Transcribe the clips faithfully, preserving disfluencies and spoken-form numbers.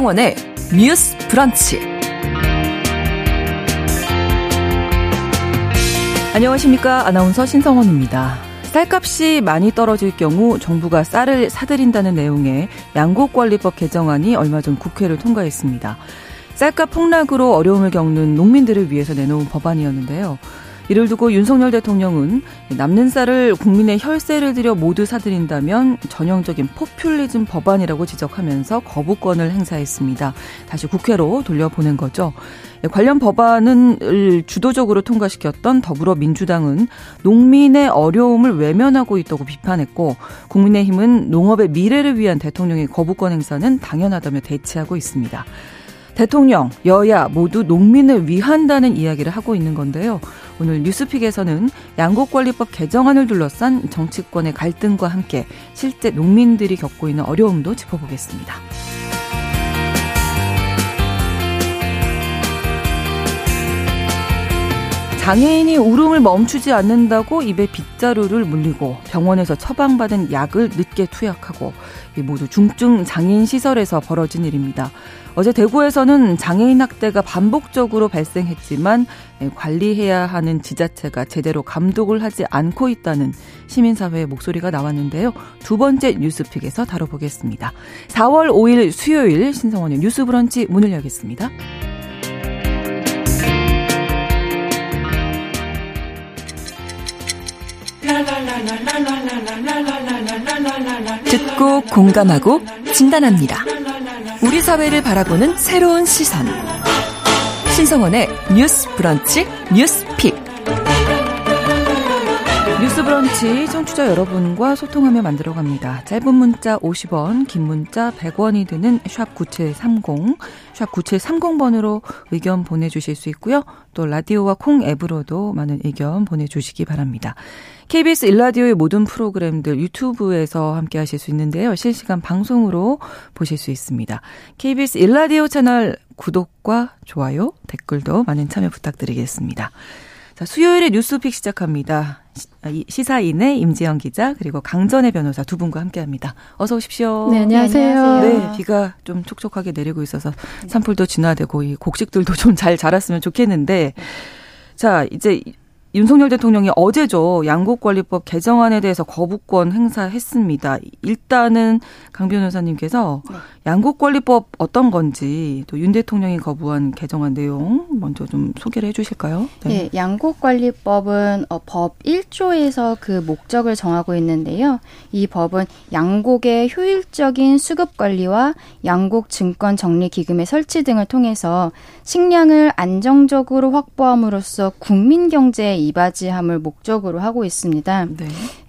신성원의 뉴스 브런치. 안녕하십니까. 아나운서 신성원입니다. 쌀값이 많이 떨어질 경우 정부가 쌀을 사들인다는 내용의 양곡관리법 개정안이 얼마 전 국회를 통과했습니다. 쌀값 폭락으로 어려움을 겪는 농민들을 위해서 내놓은 법안이었는데요. 이를 두고 윤석열 대통령은 남는 쌀을 국민의 혈세를 들여 모두 사들인다면 전형적인 포퓰리즘 법안이라고 지적하면서 거부권을 행사했습니다. 다시 국회로 돌려보낸 거죠. 관련 법안을 주도적으로 통과시켰던 더불어민주당은 농민의 어려움을 외면하고 있다고 비판했고, 국민의힘은 농업의 미래를 위한 대통령의 거부권 행사는 당연하다며 대치하고 있습니다. 대통령, 여야 모두 농민을 위한다는 이야기를 하고 있는 건데요. 오늘 뉴스픽에서는 양곡관리법 개정안을 둘러싼 정치권의 갈등과 함께 실제 농민들이 겪고 있는 어려움도 짚어보겠습니다. 장애인이 울음을 멈추지 않는다고 입에 빗자루를 물리고 병원에서 처방받은 약을 늦게 투약하고, 모두 중증 장애인 시설에서 벌어진 일입니다. 어제 대구에서는 장애인 학대가 반복적으로 발생했지만 관리해야 하는 지자체가 제대로 감독을 하지 않고 있다는 시민사회의 목소리가 나왔는데요. 두 번째 뉴스픽에서 다뤄보겠습니다. 사월 오일 수요일 신성원의 뉴스브런치 문을 열겠습니다. 듣고 공감하고 진단합니다. 우리 사회를 바라보는 새로운 시선, 신성원의 뉴스 브런치 뉴스픽. 뉴스 브런치 청취자 여러분과 소통하며 만들어갑니다. 짧은 문자 오십 원, 긴 문자 백 원이 드는 샵 구칠삼공, 샵 구칠삼공 번으로 의견 보내주실 수 있고요. 또 라디오와 콩 앱으로도 많은 의견 보내주시기 바랍니다. 케이비에스 일라디오의 모든 프로그램들 유튜브에서 함께 하실 수 있는데요. 실시간 방송으로 보실 수 있습니다. 케이비에스 일라디오 채널 구독과 좋아요, 댓글도 많은 참여 부탁드리겠습니다. 자, 수요일에 뉴스픽 시작합니다. 시사인의 임지영 기자, 그리고 강전애 변호사 두 분과 함께합니다. 어서 오십시오. 네, 안녕하세요. 네, 비가 좀 촉촉하게 내리고 있어서 산불도 진화되고 이 곡식들도 좀 잘 자랐으면 좋겠는데, 자, 이제 윤석열 대통령이 어제죠, 양곡관리법 개정안에 대해서 거부권 행사했습니다. 일단은 강 변호사님께서 네. 양곡관리법 어떤 건지, 또 윤 대통령이 거부한 개정안 내용 먼저 좀 소개를 해 주실까요? 네. 네, 양곡관리법은 법 일 조에서 그 목적을 정하고 있는데요. 이 법은 양곡의 효율적인 수급관리와 양곡 증권 정리기금의 설치 등을 통해서 식량을 안정적으로 확보함으로써 국민경제에 이바지함을 목적으로 하고 있습니다.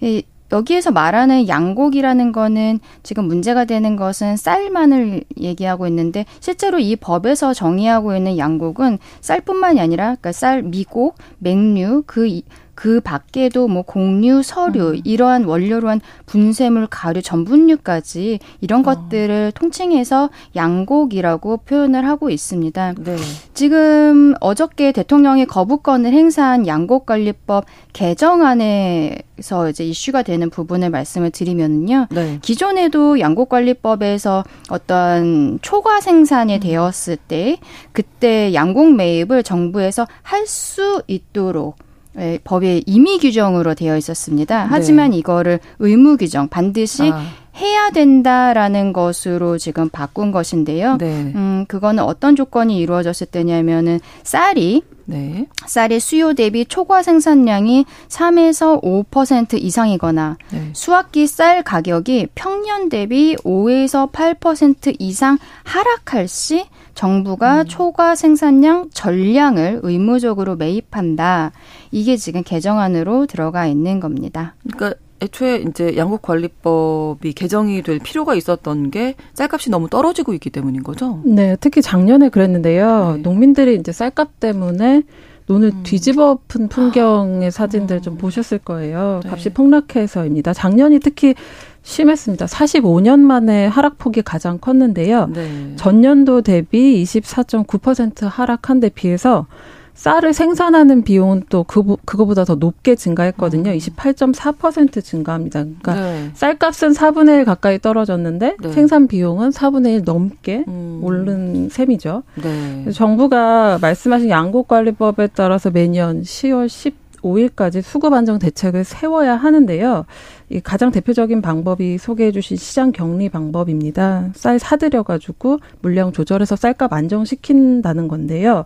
네. 여기에서 말하는 양곡이라는 거는 지금 문제가 되는 것은 쌀만을 얘기하고 있는데, 실제로 이 법에서 정의하고 있는 양곡은 쌀뿐만이 아니라 그러니까 쌀, 미곡, 맥류, 그, 그 밖에도 뭐 곡류, 서류, 이러한 원료로 한 분쇄물, 가류, 전분류까지 이런 것들을 통칭해서 양곡이라고 표현을 하고 있습니다. 네. 지금 어저께 대통령이 거부권을 행사한 양곡관리법 개정안에서 이제 이슈가 되는 부분을 말씀을 드리면요. 네. 기존에도 양곡관리법에서 어떤 초과 생산이 음. 되었을 때 그때 양곡 매입을 정부에서 할 수 있도록 네, 법의 임의 규정으로 되어 있었습니다. 하지만 네. 이거를 의무 규정, 반드시 아. 해야 된다라는 것으로 지금 바꾼 것인데요. 네. 음, 그거는 어떤 조건이 이루어졌을 때냐면은 쌀이 네. 쌀의 수요 대비 초과 생산량이 삼에서 오 퍼센트 이상이거나 네. 수확기 쌀 가격이 평년 대비 오에서 팔 퍼센트 이상 하락할 시 정부가 음. 초과 생산량 전량을 의무적으로 매입한다. 이게 지금 개정안으로 들어가 있는 겁니다. 그러니까 애초에 이제 양곡관리법이 개정이 될 필요가 있었던 게 쌀값이 너무 떨어지고 있기 때문인 거죠? 네, 특히 작년에 그랬는데요. 네. 농민들이 이제 쌀값 때문에 눈을 음. 뒤집어 푼 풍경의 사진들 음. 좀 보셨을 거예요. 네. 값이 폭락해서입니다. 작년이 특히 심했습니다. 사십오 년 만에 하락폭이 가장 컸는데요. 네. 전년도 대비 이십사 점 구 퍼센트 하락한 데 비해서 쌀을 생산하는 비용은 또 그, 그거보다 더 높게 증가했거든요. 음. 이십팔 점 사 퍼센트 증가합니다. 그러니까 네. 쌀값은 사분의 일 가까이 떨어졌는데 네. 생산 비용은 사분의 일 넘게 음. 오른 셈이죠. 네. 정부가 말씀하신 양곡관리법에 따라서 매년 시월 십오일까지 수급 안정 대책을 세워야 하는데요. 이 가장 대표적인 방법이 소개해 주신 시장 격리 방법입니다. 쌀 사들여가지고 물량 조절해서 쌀값 안정시킨다는 건데요.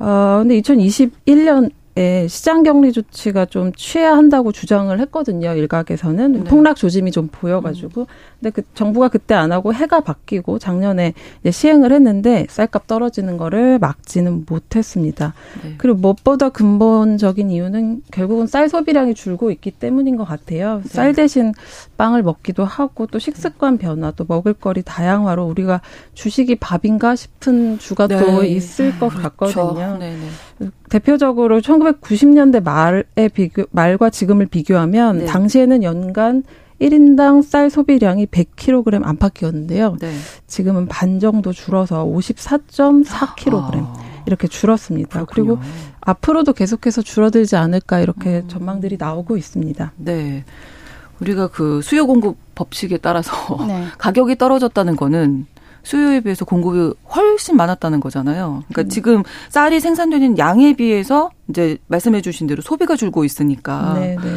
어, 근데 이천이십일년에 시장 격리 조치가 좀 취해야 한다고 주장을 했거든요. 일각에서는. 네. 폭락 조짐이 좀 보여가지고. 음. 근데 그 정부가 그때 안 하고 해가 바뀌고 작년에 이제 시행을 했는데 쌀값 떨어지는 거를 막지는 못했습니다. 네. 그리고 무엇보다 근본적인 이유는 결국은 쌀 소비량이 줄고 있기 때문인 것 같아요. 네. 쌀 대신 빵을 먹기도 하고 또 식습관 변화, 또 먹을거리 다양화로 우리가 주식이 밥인가 싶은 주가 네. 또 있을 것 그렇죠. 같거든요. 네, 네. 대표적으로 천구백구십년대 말에 비교, 말과 지금을 비교하면 네. 당시에는 연간 일 인당 쌀 소비량이 백 킬로그램 안팎이었는데요. 네. 지금은 반 정도 줄어서 오십사 점 사 킬로그램 아. 이렇게 줄었습니다. 그렇군요. 그리고 앞으로도 계속해서 줄어들지 않을까 이렇게 음. 전망들이 나오고 있습니다. 네. 우리가 그 수요 공급 법칙에 따라서 네. 가격이 떨어졌다는 거는 수요에 비해서 공급이 훨씬 많았다는 거잖아요. 그러니까 음. 지금 쌀이 생산되는 양에 비해서 이제 말씀해 주신 대로 소비가 줄고 있으니까. 네, 네.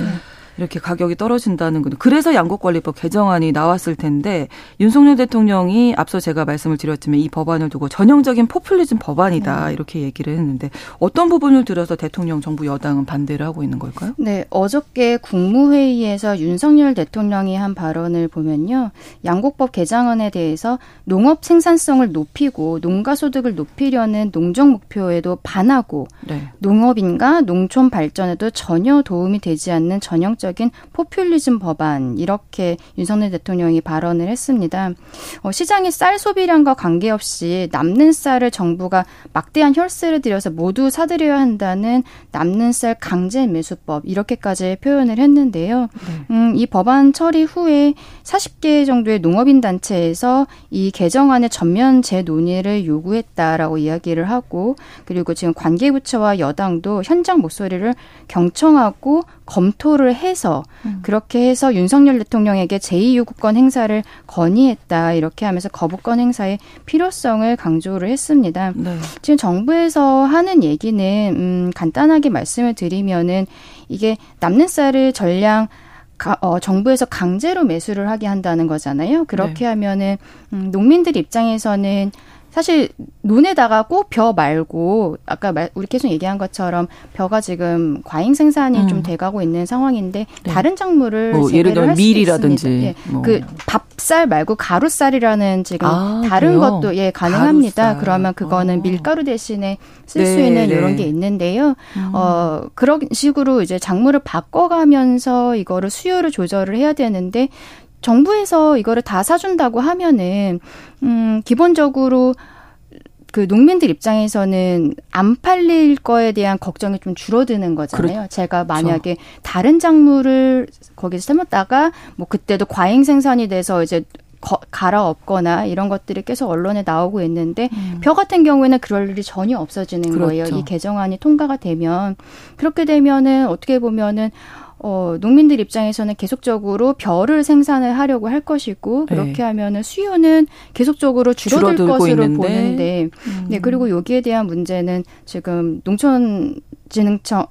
이렇게 가격이 떨어진다는 건 그래서 양곡관리법 개정안이 나왔을 텐데 윤석열 대통령이 앞서 제가 말씀을 드렸지만 이 법안을 두고 전형적인 포퓰리즘 법안이다 이렇게 얘기를 했는데 어떤 부분을 들어서 대통령 정부 여당은 반대를 하고 있는 걸까요? 네. 어저께 국무회의에서 윤석열 대통령이 한 발언을 보면요. 양곡법 개정안에 대해서 농업 생산성을 높이고 농가 소득을 높이려는 농정 목표에도 반하고 네. 농업인과 농촌 발전에도 전혀 도움이 되지 않는 전형적 포퓰리즘 법안 이렇게 윤석열 대통령이 발언을 했습니다. 어, 시장의 쌀 소비량과 관계없이 남는 쌀을 정부가 막대한 혈세를 들여서 모두 사들여야 한다는 남는 쌀 강제 매수법 이렇게까지 표현을 했는데요. 네. 음, 이 법안 처리 후에 사십 개 정도의 농업인 단체에서 이 개정안의 전면 재논의를 요구했다라고 이야기를 하고 그리고 지금 관계부처와 여당도 현장 목소리를 경청하고 검토를 해서 그렇게 해서 윤석열 대통령에게 제이 요구권 행사를 건의했다 이렇게 하면서 거부권 행사의 필요성을 강조를 했습니다. 네. 지금 정부에서 하는 얘기는 음, 간단하게 말씀을 드리면은 이게 남는 쌀을 전량 가, 어, 정부에서 강제로 매수를 하게 한다는 거잖아요. 그렇게 네. 하면은 음, 농민들 입장에서는 사실 논에다가 꼭 벼 말고 아까 우리 계속 얘기한 것처럼 벼가 지금 과잉 생산이 음. 좀 돼가고 있는 상황인데 네. 다른 작물을 뭐 예를 들면 밀이라든지 예. 뭐. 그 밥쌀 말고 가루쌀이라는 지금 아, 다른 그래요? 것도 예 가능합니다. 가루쌀. 그러면 그거는 아. 밀가루 대신에 쓸 수 네, 있는 네. 이런 게 있는데요. 음. 어 그런 식으로 이제 작물을 바꿔가면서 이거를 수요를 조절을 해야 되는데. 정부에서 이거를 다 사준다고 하면은 음, 기본적으로 그 농민들 입장에서는 안 팔릴 거에 대한 걱정이 좀 줄어드는 거잖아요. 그렇죠. 제가 만약에 다른 작물을 거기서 심었다가 뭐 그때도 과잉 생산이 돼서 이제 거, 갈아엎거나 이런 것들이 계속 언론에 나오고 있는데 음. 벼 같은 경우에는 그럴 일이 전혀 없어지는 그렇죠. 거예요. 이 개정안이 통과가 되면 그렇게 되면은 어떻게 보면은 어, 농민들 입장에서는 계속적으로 벼를 생산을 하려고 할 것이고 그렇게 네. 하면은 수요는 계속적으로 줄어들 것으로 있는데. 보는데 음. 네, 그리고 여기에 대한 문제는 지금 농촌진흥청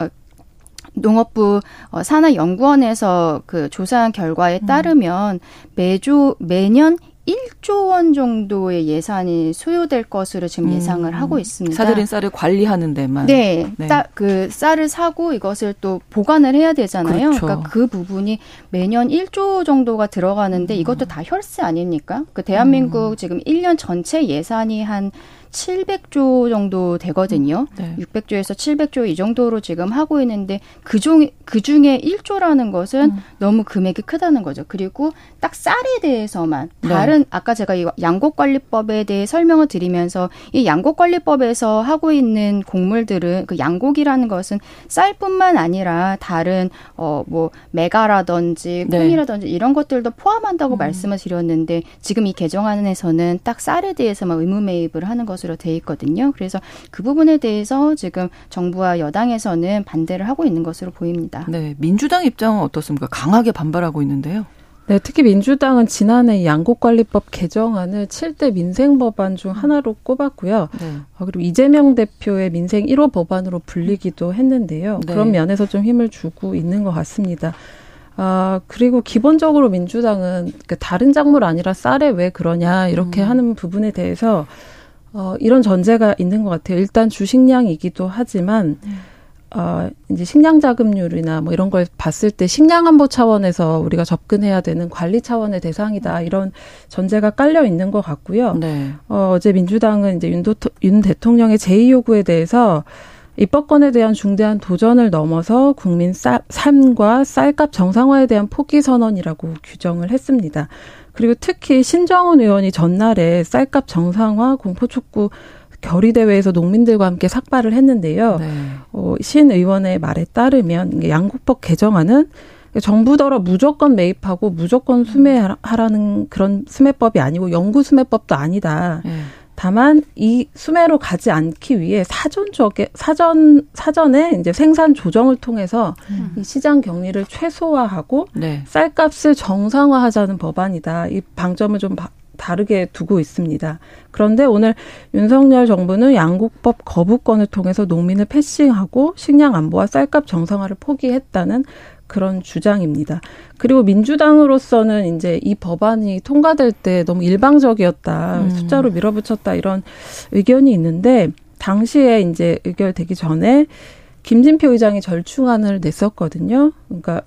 농업부 산하연구원에서 그 조사한 결과에 따르면 매조 매년 일조 원 정도의 예산이 소요될 것으로 지금 음. 예상을 하고 있습니다. 사들인 쌀을 관리하는 데만. 네. 네. 따, 그 쌀을 사고 이것을 또 보관을 해야 되잖아요. 그렇죠. 그러니까 그 부분이 매년 일조 정도가 들어가는데 음. 이것도 다 혈세 아닙니까? 그 대한민국 음. 지금 일 년 전체 예산이 한 칠백조 정도 되거든요. 네. 육백조에서 칠백조 이 정도로 지금 하고 있는데 그, 종, 그 중에 일조라는 것은 음. 너무 금액이 크다는 거죠. 그리고 딱 쌀에 대해서만 네. 다른 다른 아까 제가 이 양곡관리법에 대해 설명을 드리면서 이 양곡관리법에서 하고 있는 곡물들은 그 양곡이라는 것은 쌀뿐만 아니라 다른 어 뭐 메가라든지 콩이라든지 네. 이런 것들도 포함한다고 음. 말씀을 드렸는데 지금 이 개정안에서는 딱 쌀에 대해서만 의무 매입을 하는 것으로 돼 있거든요. 그래서 그 부분에 대해서 지금 정부와 여당에서는 반대를 하고 있는 것으로 보입니다. 네, 민주당 입장은 어떻습니까? 강하게 반발하고 있는데요. 네, 특히 민주당은 지난해 양곡관리법 개정안을 칠 대 민생법안 중 하나로 꼽았고요. 네. 그리고 이재명 대표의 민생 일 호 법안으로 불리기도 했는데요. 네. 그런 면에서 좀 힘을 주고 있는 것 같습니다. 아, 그리고 기본적으로 민주당은 다른 작물 아니라 쌀에 왜 그러냐 이렇게 음. 하는 부분에 대해서 어, 이런 전제가 있는 것 같아요. 일단 주식량이기도 하지만 음. 어, 이제 식량 자급률이나 뭐 이런 걸 봤을 때 식량 안보 차원에서 우리가 접근해야 되는 관리 차원의 대상이다. 이런 전제가 깔려 있는 것 같고요. 네. 어, 어제 민주당은 이제 윤, 도, 윤 대통령의 제의 요구에 대해서 입법권에 대한 중대한 도전을 넘어서 국민 쌀, 삶과 쌀값 정상화에 대한 포기 선언이라고 규정을 했습니다. 그리고 특히 신정훈 의원이 전날에 쌀값 정상화 공포 촉구 결의대회에서 농민들과 함께 삭발을 했는데요. 네. 어, 신 의원의 말에 따르면 양곡법 개정안은 정부더러 무조건 매입하고 무조건 수매하라는 그런 수매법이 아니고 영구 수매법도 아니다. 네. 다만 이 수매로 가지 않기 위해 사전적에 사전 사전에 이제 생산 조정을 통해서 음. 이 시장 격리를 최소화하고 네. 쌀값을 정상화하자는 법안이다. 이 방점을 좀 바, 다르게 두고 있습니다. 그런데 오늘 윤석열 정부는 양곡법 거부권을 통해서 농민을 패싱하고 식량 안보와 쌀값 정상화를 포기했다는 그런 주장입니다. 그리고 민주당으로서는 이제 이 법안이 통과될 때 너무 일방적이었다. 음. 숫자로 밀어붙였다. 이런 의견이 있는데 당시에 이제 의결되기 전에 김진표 의장이 절충안을 냈었거든요. 그러니까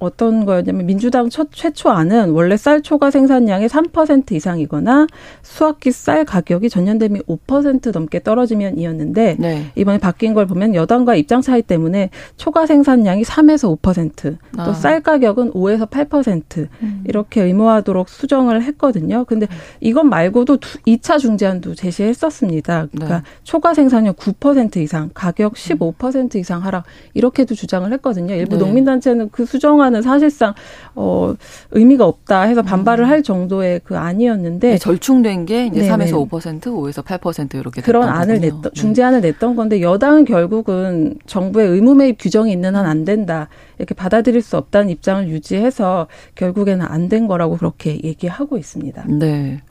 어떤 거였냐면 민주당 첫, 최초안은 원래 쌀 초과 생산량의 삼 퍼센트 이상이거나 수확기 쌀 가격이 전년 대비 오 퍼센트 넘게 떨어지면 이었는데 네. 이번에 바뀐 걸 보면 여당과 입장 차이 때문에 초과 생산량이 삼에서 오 퍼센트 아. 또 쌀 가격은 오에서 팔 퍼센트 음. 이렇게 의무화하도록 수정을 했거든요. 근데 이건 말고도 두, 이 차 중재안도 제시했었습니다. 그러니까 네. 초과 생산량 구 퍼센트 이상 가격 십오 퍼센트 이상 하락 이렇게도 주장을 했거든요. 일부 네. 농민단체는 그 수정안 는 사실상 어, 의미가 없다 해서 반발을 음. 할 정도의 그 안이었는데 네, 절충된 게 이제 네네. 삼에서 오 퍼센트, 오에서 팔 퍼센트 이렇게 그런 됐던 안을 거군요. 냈던 중재안을 네. 냈던 건데 여당은 결국은 정부의 의무 매입 규정이 있는 한 안 된다 이렇게 받아들일 수 없다는 입장을 유지해서 결국에는 안 된 거라고 그렇게 얘기하고 있습니다. 네,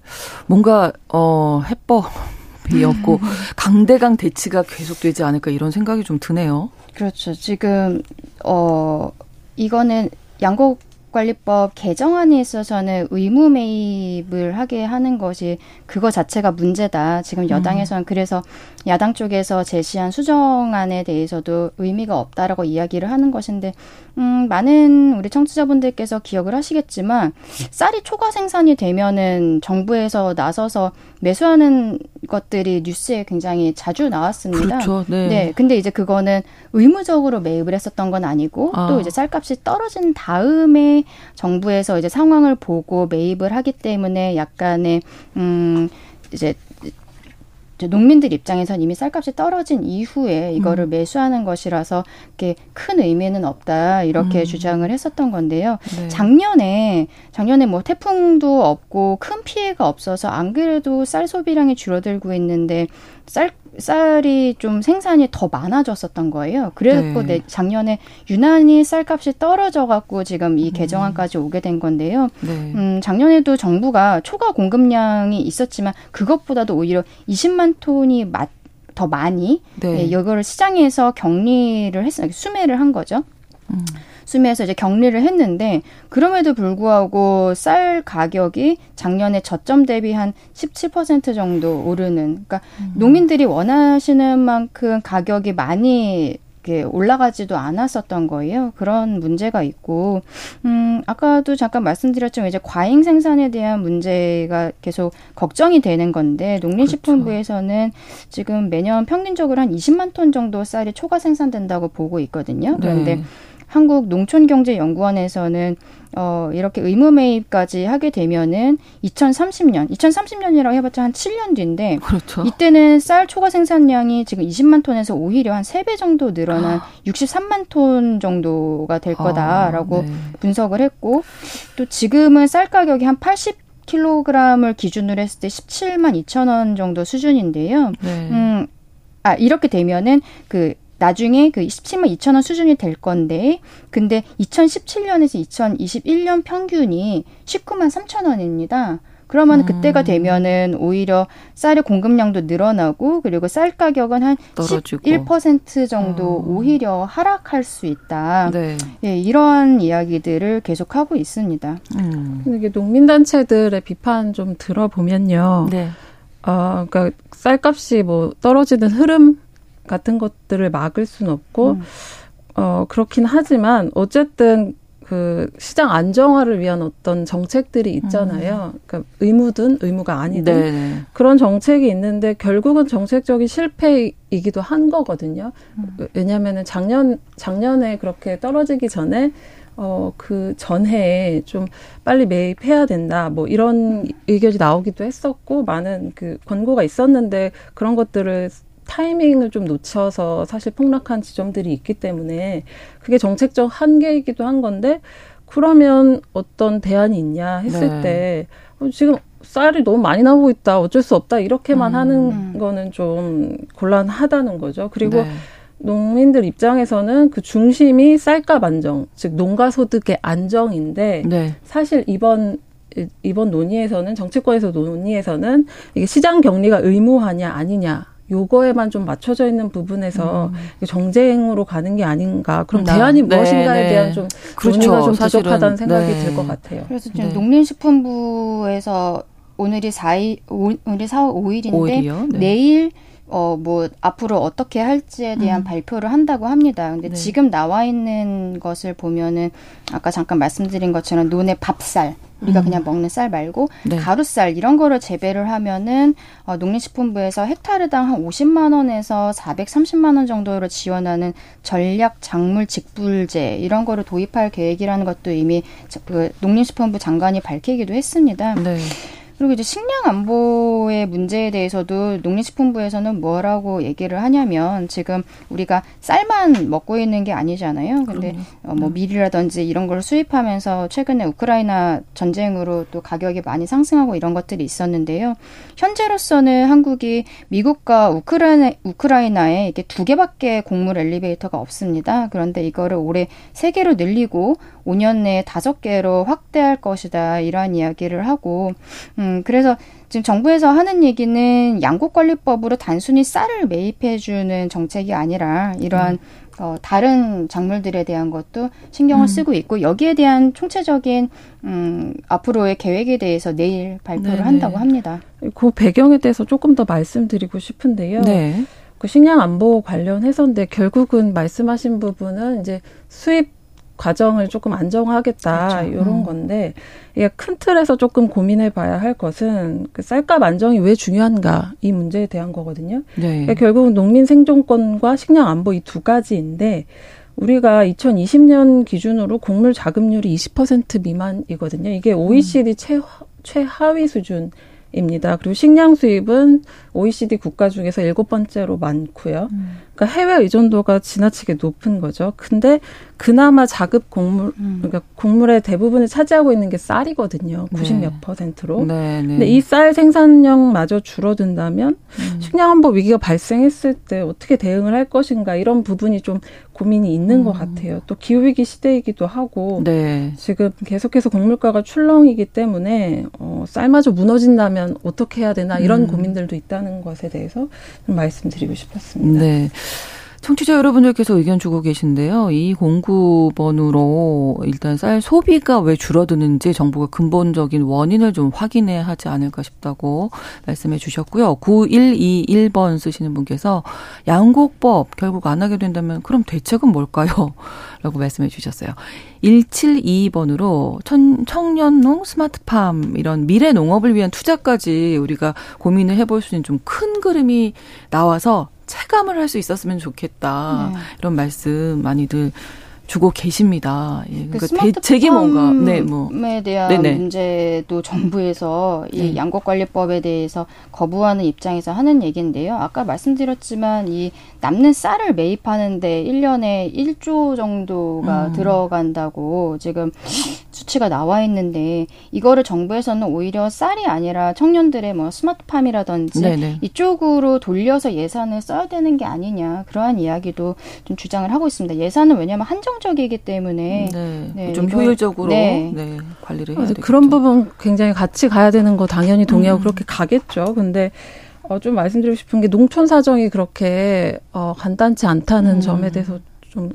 뭔가 어, 해법이었고 강대강 대치가 계속되지 않을까 이런 생각이 좀 드네요. 그렇죠. 지금 어. 이거는 양곡관리법 개정안에 있어서는 의무 매입을 하게 하는 것이 그거 자체가 문제다. 지금 여당에서는 그래서 야당 쪽에서 제시한 수정안에 대해서도 의미가 없다라고 이야기를 하는 것인데 음, 많은 우리 청취자분들께서 기억을 하시겠지만 쌀이 초과 생산이 되면은 정부에서 나서서 매수하는 것들이 뉴스에 굉장히 자주 나왔습니다. 그렇죠. 네. 네. 근데 이제 그거는 의무적으로 매입을 했었던 건 아니고 아. 또 이제 쌀값이 떨어진 다음에 정부에서 이제 상황을 보고 매입을 하기 때문에 약간의 음 이제 농민들 입장에선 이미 쌀값이 떨어진 이후에 이거를 음. 매수하는 것이라서 이렇게 큰 의미는 없다 이렇게 음. 주장을 했었던 건데요. 네. 작년에 작년에 뭐 태풍도 없고 큰 피해가 없어서 안 그래도 쌀 소비량이 줄어들고 있는데 쌀 쌀이 좀 생산이 더 많아졌었던 거예요. 그래서 네. 작년에 유난히 쌀값이 떨어져갖고 지금 이 개정안까지 음. 오게 된 건데요. 네. 음, 작년에도 정부가 초과 공급량이 있었지만 그것보다도 오히려 이십만 톤이 마, 더 많이 네. 예, 이거를 시장에서 격리를 했어요. 수매를 한 거죠. 음. 수매에서 이제 격리를 했는데 그럼에도 불구하고 쌀 가격이 작년에 저점 대비 한 십칠 퍼센트 정도 오르는 그러니까 음. 농민들이 원하시는 만큼 가격이 많이 올라가지도 않았었던 거예요. 그런 문제가 있고 음, 아까도 잠깐 말씀드렸지만 이제 과잉 생산에 대한 문제가 계속 걱정이 되는 건데 농림식품부에서는 그렇죠. 지금 매년 평균적으로 한 이십만 톤 정도 쌀이 초과 생산된다고 보고 있거든요. 그런데 네. 한국농촌경제연구원에서는 어, 이렇게 의무 매입까지 하게 되면은 이천삼십 년, 이천삼십 년이라고 해봤자 한 칠 년 뒤인데, 그렇죠. 이때는 쌀 초과 생산량이 지금 이십만 톤에서 오히려 한 세 배 정도 늘어난 아. 육십삼만 톤 정도가 될 거다라고 아, 네. 분석을 했고, 또 지금은 쌀 가격이 한 팔십 킬로그램을 기준으로 했을 때 십칠만 이천 원 정도 수준인데요. 네. 음, 아, 이렇게 되면은 그, 나중에 그 십칠만 이천 원 수준이 될 건데, 근데 이천십칠 년에서 이천이십일 년 평균이 십구만 삼천 원입니다. 그러면 음. 그때가 되면은 오히려 쌀의 공급량도 늘어나고, 그리고 쌀 가격은 한 떨어지고. 십일 퍼센트 정도 음. 오히려 하락할 수 있다. 네. 예, 이런 이야기들을 계속하고 있습니다. 음. 이게 농민단체들의 비판 좀 들어보면요. 네. 아, 그러니까 쌀값이 뭐 떨어지는 흐름 같은 것들을 막을 수는 없고 음. 어 그렇긴 하지만 어쨌든 그 시장 안정화를 위한 어떤 정책들이 있잖아요. 음. 그러니까 의무든 의무가 아니든 네네. 그런 정책이 있는데 결국은 정책적인 실패이기도 한 거거든요. 음. 왜냐하면은 작년 작년에 그렇게 떨어지기 전에 어 그 전해에 좀 빨리 매입해야 된다 뭐 이런 음. 의견이 나오기도 했었고 많은 그 권고가 있었는데 그런 것들을 타이밍을 좀 놓쳐서 사실 폭락한 지점들이 있기 때문에 그게 정책적 한계이기도 한 건데 그러면 어떤 대안이 있냐 했을 네. 때 지금 쌀이 너무 많이 나오고 있다 어쩔 수 없다 이렇게만 음. 하는 거는 좀 곤란하다는 거죠. 그리고 네. 농민들 입장에서는 그 중심이 쌀값 안정 즉 농가 소득의 안정인데 네. 사실 이번 이번 논의에서는 정치권에서 논의에서는 이게 시장 격리가 의무화냐 아니냐 요거에만 좀 맞춰져 있는 부분에서 음. 정쟁으로 가는 게 아닌가. 그럼 네. 대안이 무엇인가에 네. 대한 좀 그렇죠. 논의가 좀 부족하다는 생각이 네. 들 것 같아요. 그래서 지금 네. 농림식품부에서 오늘이 사 일, 오늘이 사월 오일인데 오일이요? 네. 내일 어, 뭐, 앞으로 어떻게 할지에 대한 음. 발표를 한다고 합니다. 근데 네. 지금 나와 있는 것을 보면은, 아까 잠깐 말씀드린 것처럼, 논의 밥쌀, 우리가 음. 그냥 먹는 쌀 말고, 네. 가루쌀, 이런 거를 재배를 하면은, 어, 농림식품부에서 헥타르당 한 오십만 원에서 사백삼십만 원 정도로 지원하는 전략 작물 직불제, 이런 거를 도입할 계획이라는 것도 이미 그 농림식품부 장관이 밝히기도 했습니다. 네. 그리고 이제 식량 안보의 문제에 대해서도 농림식품부에서는 뭐라고 얘기를 하냐면 지금 우리가 쌀만 먹고 있는 게 아니잖아요. 근데 어 뭐 밀이라든지 이런 걸 수입하면서 최근에 우크라이나 전쟁으로 또 가격이 많이 상승하고 이런 것들이 있었는데요. 현재로서는 한국이 미국과 우크라이나, 우크라이나에 이렇게 두 개밖에 곡물 엘리베이터가 없습니다. 그런데 이거를 올해 세 개로 늘리고 오 년 내에 다섯 개로 확대할 것이다. 이러한 이야기를 하고 음, 음, 그래서 지금 정부에서 하는 얘기는 양곡관리법으로 단순히 쌀을 매입해주는 정책이 아니라 이러한 음. 어, 다른 작물들에 대한 것도 신경을 음. 쓰고 있고 여기에 대한 총체적인 음, 앞으로의 계획에 대해서 내일 발표를 네네. 한다고 합니다. 그 배경에 대해서 조금 더 말씀드리고 싶은데요. 네. 그 식량 안보 관련해서인데 결국은 말씀하신 부분은 이제 수입 과정을 조금 안정화하겠다 그렇죠. 이런 음. 건데 이게 큰 틀에서 조금 고민해봐야 할 것은 그 쌀값 안정이 왜 중요한가 이 문제에 대한 거거든요. 네. 그러니까 결국은 농민 생존권과 식량 안보 이 두 가지인데 우리가 이천이십 년 기준으로 곡물 자급률이 이십 퍼센트 미만이거든요. 이게 오이시디 음. 최하, 최하위 수준입니다. 그리고 식량 수입은 오이시디 국가 중에서 일곱 번째로 많고요. 음. 그러니까 해외 의존도가 지나치게 높은 거죠. 근데 그나마 자급 곡물, 음. 그러니까 곡물의 대부분을 차지하고 있는 게 쌀이거든요. 구십 몇 퍼센트로. 네, 네. 근데 이 쌀 생산량마저 줄어든다면 음. 식량안보 위기가 발생했을 때 어떻게 대응을 할 것인가 이런 부분이 좀 고민이 있는 음. 것 같아요. 또 기후위기 시대이기도 하고 네. 지금 계속해서 곡물가가 출렁이기 때문에 어, 쌀마저 무너진다면 어떻게 해야 되나 이런 음. 고민들도 있다는 것에 대해서 좀 말씀드리고 싶었습니다. 네. 청취자 여러분들께서 의견 주고 계신데요. 이공구번으로 일단 쌀 소비가 왜 줄어드는지 정부가 근본적인 원인을 좀 확인해야 하지 않을까 싶다고 말씀해 주셨고요. 구일이일번 쓰시는 분께서 양곡법 결국 안 하게 된다면 그럼 대책은 뭘까요? 라고 말씀해 주셨어요. 일칠이이번으로 천, 청년농, 스마트팜 이런 미래 농업을 위한 투자까지 우리가 고민을 해볼 수 있는 좀 큰 그림이 나와서 체감을 할 수 있었으면 좋겠다. 네. 이런 말씀 많이들 주고 계십니다. 예, 그러니까 그 대책이 뭔가 네, 뭐. 대한 네네. 문제도 정부에서 이 네. 양곡관리법에 대해서 거부하는 입장에서 하는 얘기인데요. 아까 말씀드렸지만 이 남는 쌀을 매입하는데 일 년에 일조 정도가 음. 들어간다고 지금 수치가 나와 있는데 이거를 정부에서는 오히려 쌀이 아니라 청년들의 뭐 스마트팜이라든지 네네. 이쪽으로 돌려서 예산을 써야 되는 게 아니냐 그러한 이야기도 좀 주장을 하고 있습니다. 예산은 왜냐하면 한정적이기 때문에 네. 네, 좀 이거, 효율적으로 네. 네, 관리를 해야 되겠죠. 그런 부분 굉장히 같이 가야 되는 거 당연히 동의하고 음. 그렇게 가겠죠. 근데 어, 좀 말씀드리고 싶은 게 농촌 사정이 그렇게 어, 간단치 않다는 음. 점에 대해서 좀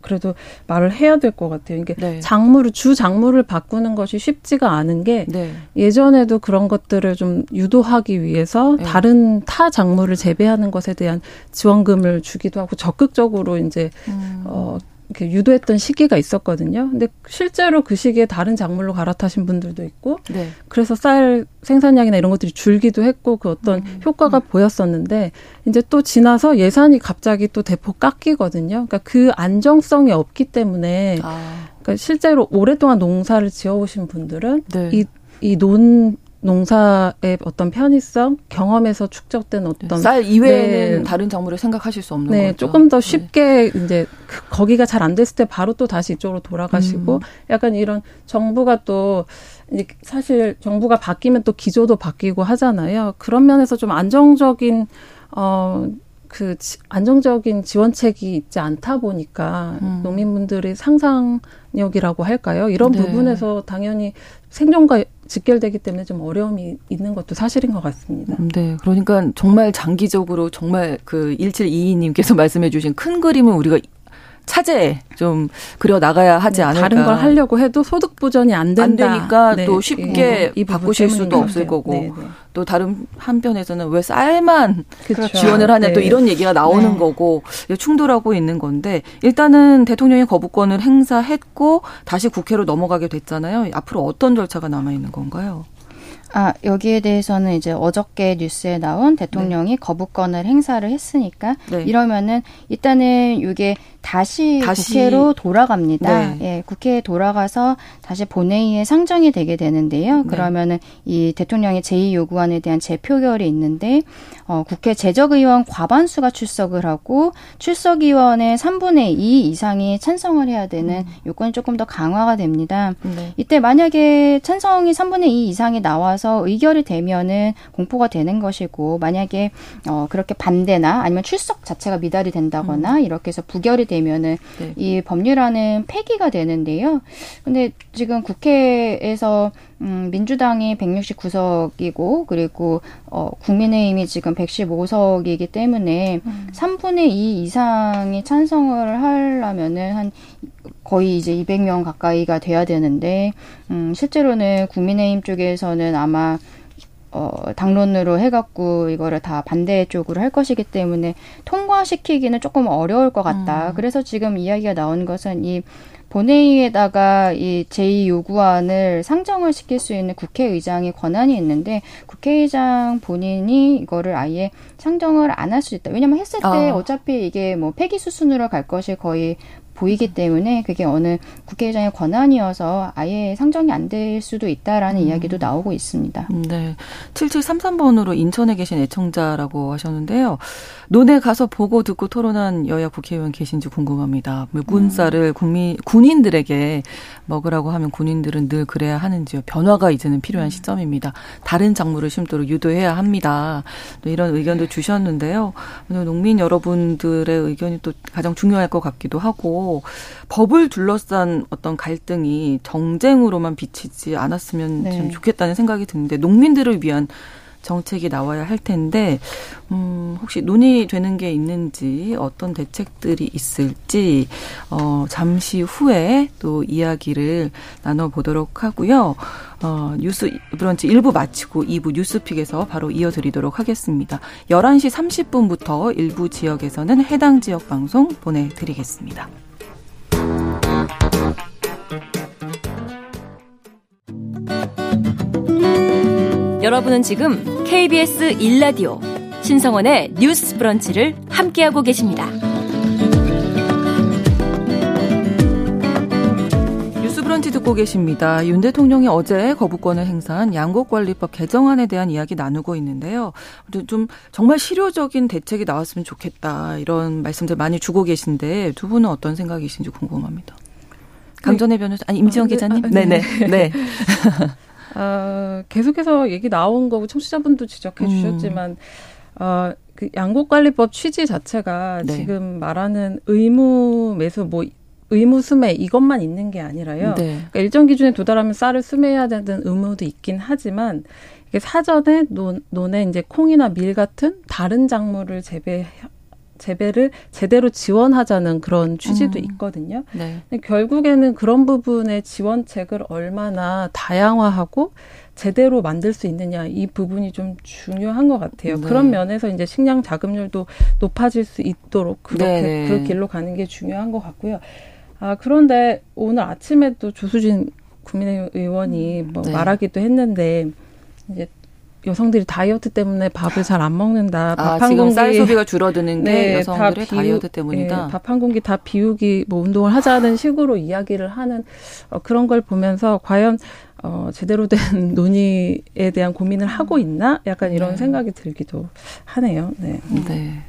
그래도 말을 해야 될 것 같아요. 이게 네. 작물을 주 작물을 바꾸는 것이 쉽지가 않은 게 네. 예전에도 그런 것들을 좀 유도하기 위해서 네. 다른 타 작물을 재배하는 것에 대한 지원금을 주기도 하고 적극적으로 이제 음. 어, 이렇게 유도했던 시기가 있었거든요. 근데 실제로 그 시기에 다른 작물로 갈아타신 분들도 있고, 네. 그래서 쌀 생산량이나 이런 것들이 줄기도 했고 그 어떤 음. 효과가 음. 보였었는데 이제 또 지나서 예산이 갑자기 또 대폭 깎이거든요. 그러니까 그 안정성이 없기 때문에 아. 그러니까 실제로 오랫동안 농사를 지어오신 분들은 네. 이, 이 논 농사의 어떤 편의성, 경험에서 축적된 어떤 쌀 이외에는 네. 다른 작물을 생각하실 수 없는 네, 거죠. 조금 더 쉽게 네. 이제 거기가 잘 안 됐을 때 바로 또 다시 이쪽으로 돌아가시고 음. 약간 이런 정부가 또 사실 정부가 바뀌면 또 기조도 바뀌고 하잖아요. 그런 면에서 좀 안정적인 어 그 안정적인 지원책이 있지 않다 보니까 음. 농민분들의 상상력이라고 할까요? 이런 네. 부분에서 당연히 생존과 직결되기 때문에 좀 어려움이 있는 것도 사실인 것 같습니다. 네. 그러니까 정말 장기적으로 정말 그 일칠이이 님께서 말씀해 주신 큰 그림은 우리가 차제 좀 그려 나가야 하지 네, 않을까. 다른 걸 하려고 해도 소득 보전이 안 된다. 안 되니까 네, 또 쉽게 네, 바꾸실 수도 없을 돼요. 거고. 네, 네. 또 다른 한편에서는 왜 쌀만 그렇죠. 지원을 하냐 네. 또 이런 얘기가 나오는 네. 거고 충돌하고 있는 건데 일단은 대통령이 거부권을 행사했고 다시 국회로 넘어가게 됐잖아요. 앞으로 어떤 절차가 남아있는 건가요? 아, 여기에 대해서는 이제 어저께 뉴스에 나온 대통령이 네. 거부권을 행사를 했으니까 네. 이러면은 일단은 이게 다시, 다시 국회로 돌아갑니다. 네. 예, 국회에 돌아가서 다시 본회의에 상정이 되게 되는데요. 그러면은 이 대통령의 제의 요구안에 대한 재표결이 있는데 어, 국회 재적의원 과반수가 출석을 하고 출석의원의 삼분의 이 이상이 찬성을 해야 되는 요건이 조금 더 강화가 됩니다. 네. 이때 만약에 찬성이 삼분의 이 이상이 나와서 의결이 되면은 공포가 되는 것이고 만약에 어, 그렇게 반대나 아니면 출석 자체가 미달이 된다거나 음. 이렇게 해서 부결이 되면은 네. 이 법률안은 폐기가 되는데요. 근데 지금 국회에서 음, 민주당이 백육십구 석이고 그리고 어, 국민의힘이 지금 백십오 석이기 때문에 음. 삼분의 이 이상이 찬성을 하려면은 한 거의 이제 이백 명 가까이가 돼야 되는데 음, 실제로는 국민의힘 쪽에서는 아마 어, 당론으로 해갖고 이거를 다 반대 쪽으로 할 것이기 때문에 통과시키기는 조금 어려울 것 같다. 음. 그래서 지금 이야기가 나온 것은 이 본회의에다가 이 제의 요구안을 상정을 시킬 수 있는 국회의장의 권한이 있는데 국회의장 본인이 이거를 아예 상정을 안 할 수 있다. 왜냐면 했을 때 어. 어차피 이게 뭐 폐기 수순으로 갈 것이 거의 보이기 때문에 그게 어느 국회의장의 권한이어서 아예 상정이 안 될 수도 있다라는 음. 이야기도 나오고 있습니다. 네. 칠칠삼삼 번으로 인천에 계신 애청자라고 하셨는데요. 논에 가서 보고 듣고 토론한 여야 국회의원 계신지 궁금합니다. 묵은쌀을 국민, 군인들에게 먹으라고 하면 군인들은 늘 그래야 하는지요. 변화가 이제는 필요한 시점입니다. 다른 작물을 심도록 유도해야 합니다. 이런 의견도 주셨는데요. 오늘 농민 여러분들의 의견이 또 가장 중요할 것 같기도 하고 법을 둘러싼 어떤 갈등이 정쟁으로만 비치지 않았으면 네. 좀 좋겠다는 생각이 드는데 농민들을 위한 정책이 나와야 할 텐데 음, 혹시 논의되는 게 있는지 어떤 대책들이 있을지 어, 잠시 후에 또 이야기를 나눠보도록 하고요. 어, 뉴스 브런치 일 부 마치고 이 부 뉴스픽에서 바로 이어드리도록 하겠습니다. 열한 시 삼십 분부터 일부 지역에서는 해당 지역 방송 보내드리겠습니다. 여러분은 지금 케이비에스 일 라디오 신성원의 뉴스 브런치를 함께하고 계십니다. 브런치 듣고 계십니다. 윤 대통령이 어제 거부권을 행사한 양곡관리법 개정안에 대한 이야기 나누고 있는데요. 좀 정말 실효적인 대책이 나왔으면 좋겠다 이런 말씀들 많이 주고 계신데 두 분은 어떤 생각이신지 궁금합니다. 강전애 네. 변호사, 아니 임지영 아, 네, 기자님. 아, 네. 네네. 네. 어, 계속해서 얘기 나온 거고 청취자분도 지적해 음. 주셨지만 어, 그 양곡관리법 취지 자체가 네. 지금 말하는 의무 매수 뭐 의무 수매 이것만 있는 게 아니라요. 네. 그러니까 일정 기준에 도달하면 쌀을 수매해야 되는 의무도 있긴 하지만 이게 사전에 논, 논에 이제 콩이나 밀 같은 다른 작물을 재배 재배를 제대로 지원하자는 그런 취지도 있거든요. 음. 네. 근데 결국에는 그런 부분의 지원책을 얼마나 다양화하고 제대로 만들 수 있느냐 이 부분이 좀 중요한 것 같아요. 네. 그런 면에서 이제 식량 자급률도 높아질 수 있도록 그렇게 네. 그 길로 가는 게 중요한 것 같고요. 아, 그런데 오늘 아침에 또 조수진 국민의힘 의원이 뭐 네. 말하기도 했는데 이제 여성들이 다이어트 때문에 밥을 잘 안 먹는다. 밥 아, 한 지금 공기 쌀 소비가 줄어드는 게 네, 여성들의 비우, 다이어트 때문이다. 네, 밥 한 공기 다 비우기 뭐 운동을 하자는 식으로 이야기를 하는 어, 그런 걸 보면서 과연 어, 제대로 된 논의에 대한 고민을 하고 있나? 약간 이런 네. 생각이 들기도 하네요. 네. 네.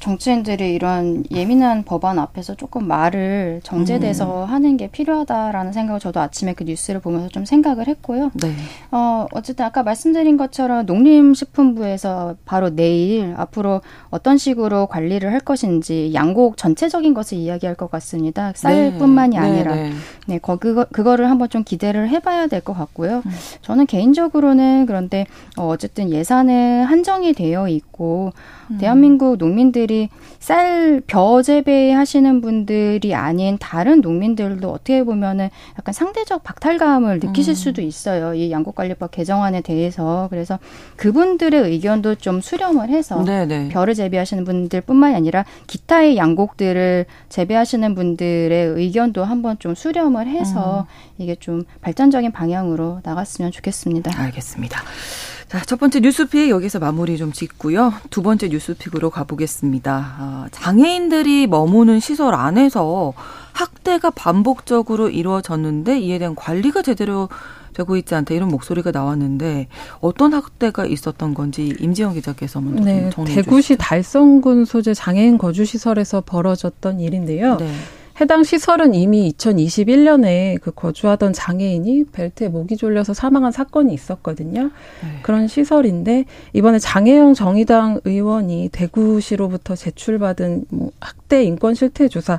정치인들이 이런 예민한 법안 앞에서 조금 말을 정제돼서 음. 하는 게 필요하다라는 생각을 저도 아침에 그 뉴스를 보면서 좀 생각을 했고요. 네. 어, 어쨌든 아까 말씀드린 것처럼 농림식품부에서 바로 내일 앞으로 어떤 식으로 관리를 할 것인지 양곡 전체적인 것을 이야기할 것 같습니다. 쌀뿐만이 네. 아니라 네, 네. 네, 거, 그거, 그거를 한번 좀 기대를 해봐야 될 것 같고요. 음. 저는 개인적으로는 그런데 어, 어쨌든 예산은 한정이 되어 있고 음. 대한민국 농민 들이 쌀 벼 재배하시는 분들이 아닌 다른 농민들도 어떻게 보면은 약간 상대적 박탈감을 느끼실 음. 수도 있어요. 이 양곡관리법 개정안에 대해서. 그래서 그분들의 의견도 좀 수렴을 해서 네네. 벼를 재배하시는 분들뿐만이 아니라 기타의 양곡들을 재배하시는 분들의 의견도 한번 좀 수렴을 해서 음. 이게 좀 발전적인 방향으로 나갔으면 좋겠습니다. 알겠습니다. 자, 첫 번째 뉴스픽 여기서 마무리 좀 짓고요. 두 번째 뉴스픽으로 가보겠습니다. 장애인들이 머무는 시설 안에서 학대가 반복적으로 이루어졌는데 이에 대한 관리가 제대로 되고 있지 않다 이런 목소리가 나왔는데 어떤 학대가 있었던 건지 임지영 기자께서 먼저 네, 정리해 주시죠. 대구시 달성군 소재 장애인 거주시설에서 벌어졌던 일인데요. 네. 해당 시설은 이미 이천이십일 년에 그 거주하던 장애인이 벨트에 목이 졸려서 사망한 사건이 있었거든요. 네. 그런 시설인데 이번에 장혜영 정의당 의원이 대구시로부터 제출받은 뭐 학대 인권 실태 조사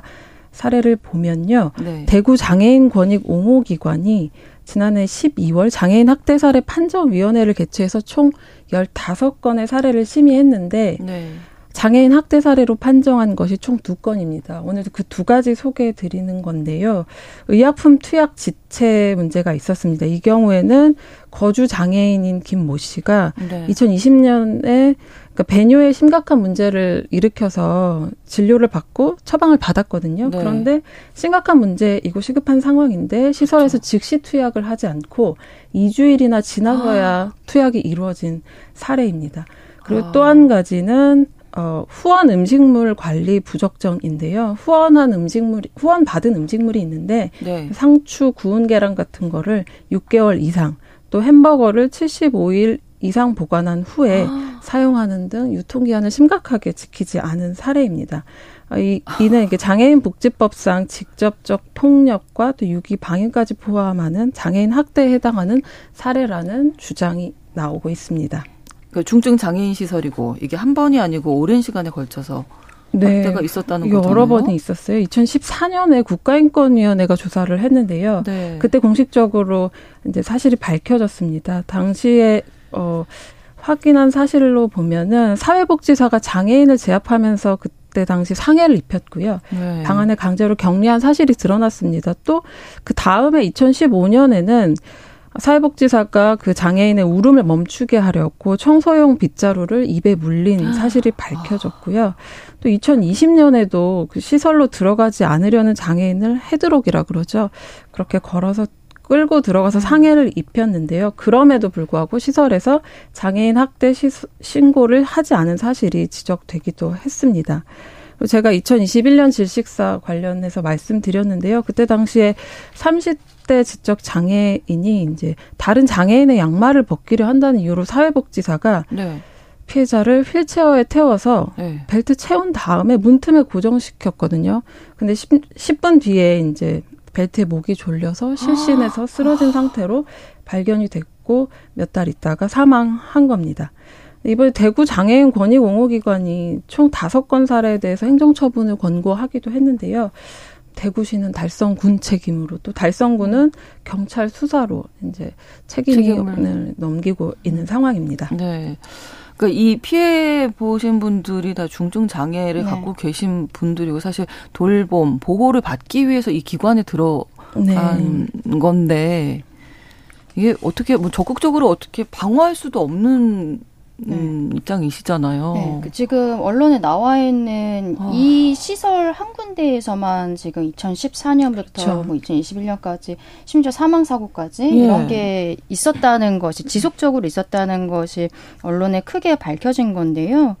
사례를 보면요. 네. 대구 장애인 권익 옹호 기관이 지난해 십이월 장애인 학대 사례 판정위원회를 개최해서 총 열다섯 건의 사례를 심의했는데 네. 장애인 학대 사례로 판정한 것이 총 두 건입니다. 오늘도 그 두 가지 소개해 드리는 건데요. 의약품 투약 지체 문제가 있었습니다. 이 경우에는 거주 장애인인 김 모 씨가 네. 이천이십 년에 그러니까 배뇨에 심각한 문제를 일으켜서 진료를 받고 처방을 받았거든요. 네. 그런데 심각한 문제이고 시급한 상황인데 시설에서 그렇죠. 즉시 투약을 하지 않고 이 주일이나 지나서야 아. 투약이 이루어진 사례입니다. 그리고 아. 또 한 가지는 어, 후원 음식물 관리 부적정인데요. 후원한 음식물, 후원 받은 음식물이 있는데 네. 상추, 구운 계란 같은 거를 육 개월 이상, 또 햄버거를 칠십오 일 이상 보관한 후에 아. 사용하는 등 유통기한을 심각하게 지키지 않은 사례입니다. 이, 이는 이게 장애인 복지법상 직접적 폭력과 또 유기 방해까지 포함하는 장애인 학대에 해당하는 사례라는 주장이 나오고 있습니다. 중증 장애인 시설이고 이게 한 번이 아니고 오랜 시간에 걸쳐서 학대가 네, 있었다는 거잖아요. 여러 번이 있었어요. 이천십사 년에 국가인권위원회가 조사를 했는데요. 네. 그때 공식적으로 이제 사실이 밝혀졌습니다. 당시에 어, 확인한 사실로 보면은 사회복지사가 장애인을 제압하면서 그 그때 당시 상해를 입혔고요. 네. 방 안에 강제로 격리한 사실이 드러났습니다. 또 그 다음에 이천십오 년에는 사회복지사가 그 장애인의 울음을 멈추게 하려고 청소용 빗자루를 입에 물린 사실이 밝혀졌고요. 또 이천이십 년에도 그 시설로 들어가지 않으려는 장애인을 헤드록이라 그러죠. 그렇게 걸어서 끌고 들어가서 상해를 입혔는데요. 그럼에도 불구하고 시설에서 장애인 학대 시소, 신고를 하지 않은 사실이 지적되기도 했습니다. 제가 이천이십일 년 질식사 관련해서 말씀드렸는데요. 그때 당시에 삼십 대 지적 장애인이 이제 다른 장애인의 양말을 벗기려 한다는 이유로 사회복지사가 네. 피해자를 휠체어에 태워서 네. 벨트 채운 다음에 문틈에 고정시켰거든요. 근데 십, 십 분 뒤에 이제 벨트에 목이 졸려서 실신해서 쓰러진 상태로 발견이 됐고 몇 달 있다가 사망한 겁니다. 이번에 대구 장애인 권익 옹호 기관이 총 다섯 건 사례에 대해서 행정처분을 권고하기도 했는데요. 대구시는 달성군 책임으로 또 달성군은 경찰 수사로 이제 책임을 책임을. 넘기고 있는 상황입니다. 네. 그러니까 이 피해 보신 분들이 다 중증 장애를 네. 갖고 계신 분들이고 사실 돌봄 보호를 받기 위해서 이 기관에 들어간 네. 건데 이게 어떻게 뭐 적극적으로 어떻게 방어할 수도 없는 음, 네. 입장이시잖아요. 네. 그 지금 언론에 나와 있는 아. 이 시설 한 군데에서만 지금 이천십사 년부터 그렇죠. 뭐 이천이십일 년까지 심지어 사망사고까지 예. 이런 게 있었다는 것이 지속적으로 있었다는 것이 언론에 크게 밝혀진 건데요.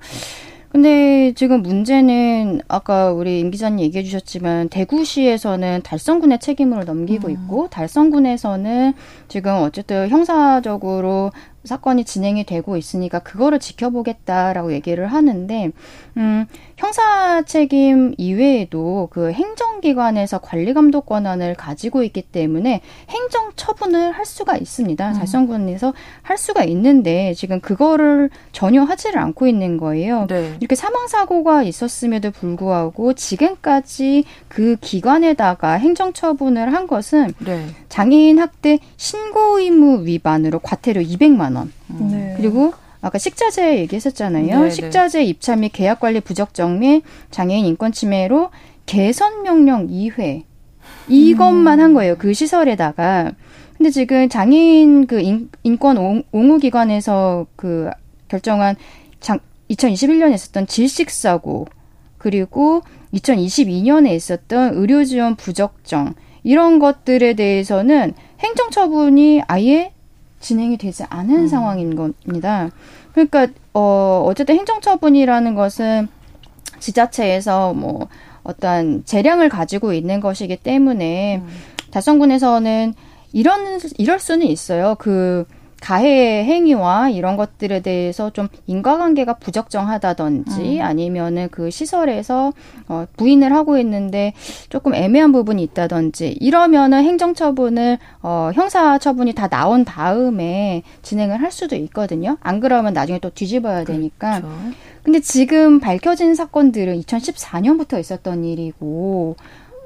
근데 지금 문제는 아까 우리 임 기자님 얘기해 주셨지만 대구시에서는 달성군의 책임으로 넘기고 있고 달성군에서는 지금 어쨌든 형사적으로 사건이 진행이 되고 있으니까 그거를 지켜보겠다라고 얘기를 하는데 음, 형사 책임 이외에도 그 행정기관에서 관리감독 권한을 가지고 있기 때문에 행정처분을 할 수가 있습니다. 달성군에서 할 수가 있는데 지금 그거를 전혀 하지를 않고 있는 거예요. 네. 이렇게 사망사고가 있었음에도 불구하고 지금까지 그 기관에다가 행정처분을 한 것은 네. 장애인 학대 신고 의무 위반으로 과태료 이백만 원 음. 네. 그리고 아까 식자재 얘기했었잖아요. 네, 식자재 네. 입찰 및 계약관리 부적정 및 장애인 인권 침해로 개선명령 이 회 이것만 음. 한 거예요. 그 시설에다가. 근데 지금 장애인 그 인, 인권 옹호기관에서 그 결정한 장, 이천이십일 년에 있었던 질식사고 그리고 이천이십이 년에 있었던 의료지원 부적정 이런 것들에 대해서는 행정처분이 아예 진행이 되지 않은 음. 상황인 겁니다. 그러니까 어, 어쨌든 행정처분이라는 것은 지자체에서 뭐 어떤 재량을 가지고 있는 것이기 때문에 음. 달성군에서는 이런 이럴 수는 있어요. 그 가해 행위와 이런 것들에 대해서 좀 인과관계가 부적정하다든지 음. 아니면은 그 시설에서 어, 부인을 하고 있는데 조금 애매한 부분이 있다든지 이러면은 행정처분을 어, 형사처분이 다 나온 다음에 진행을 할 수도 있거든요. 안 그러면 나중에 또 뒤집어야 되니까. 그렇죠. 근데 지금 밝혀진 사건들은 이천십사 년부터 있었던 일이고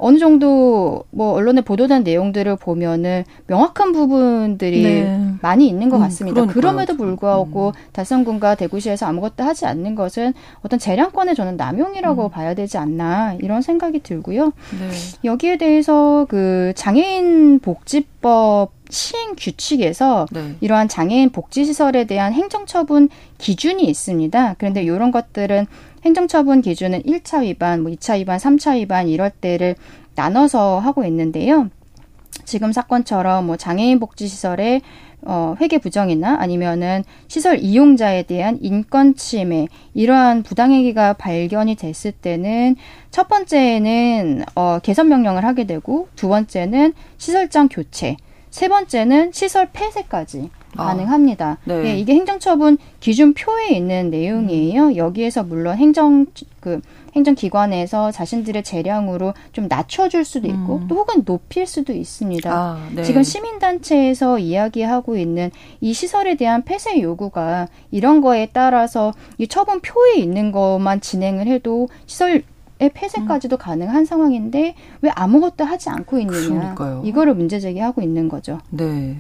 어느 정도 뭐 언론에 보도된 내용들을 보면은 명확한 부분들이 네. 많이 있는 것 같습니다. 음, 그럼에도 불구하고 음. 달성군과 대구시에서 아무것도 하지 않는 것은 어떤 재량권의 저는 남용이라고 음. 봐야 되지 않나 이런 생각이 들고요. 네. 여기에 대해서 그 장애인 복지법 시행 규칙에서 네. 이러한 장애인 복지시설에 대한 행정처분 기준이 있습니다. 그런데 이런 것들은 행정처분 기준은 일 차 위반, 뭐 이 차 위반, 삼 차 위반 이럴 때를 나눠서 하고 있는데요. 지금 사건처럼 뭐 장애인 복지시설의 어, 회계 부정이나 아니면은 시설 이용자에 대한 인권 침해 이러한 부당행위가 발견이 됐을 때는 첫 번째는 어, 개선 명령을 하게 되고 두 번째는 시설장 교체, 세 번째는 시설 폐쇄까지. 가능합니다. 아, 네. 네, 이게 행정처분 기준표에 있는 내용이에요. 음. 여기에서 물론 행정 그 행정기관에서 자신들의 재량으로 좀 낮춰줄 수도 있고 음. 또 혹은 높일 수도 있습니다. 아, 네. 지금 시민단체에서 이야기하고 있는 이 시설에 대한 폐쇄 요구가 이런 거에 따라서 이 처분표에 있는 것만 진행을 해도 시설 폐쇄까지도 음. 가능한 상황인데 왜 아무것도 하지 않고 있느냐. 그러니까요. 이거를 문제 제기하고 있는 거죠. 네.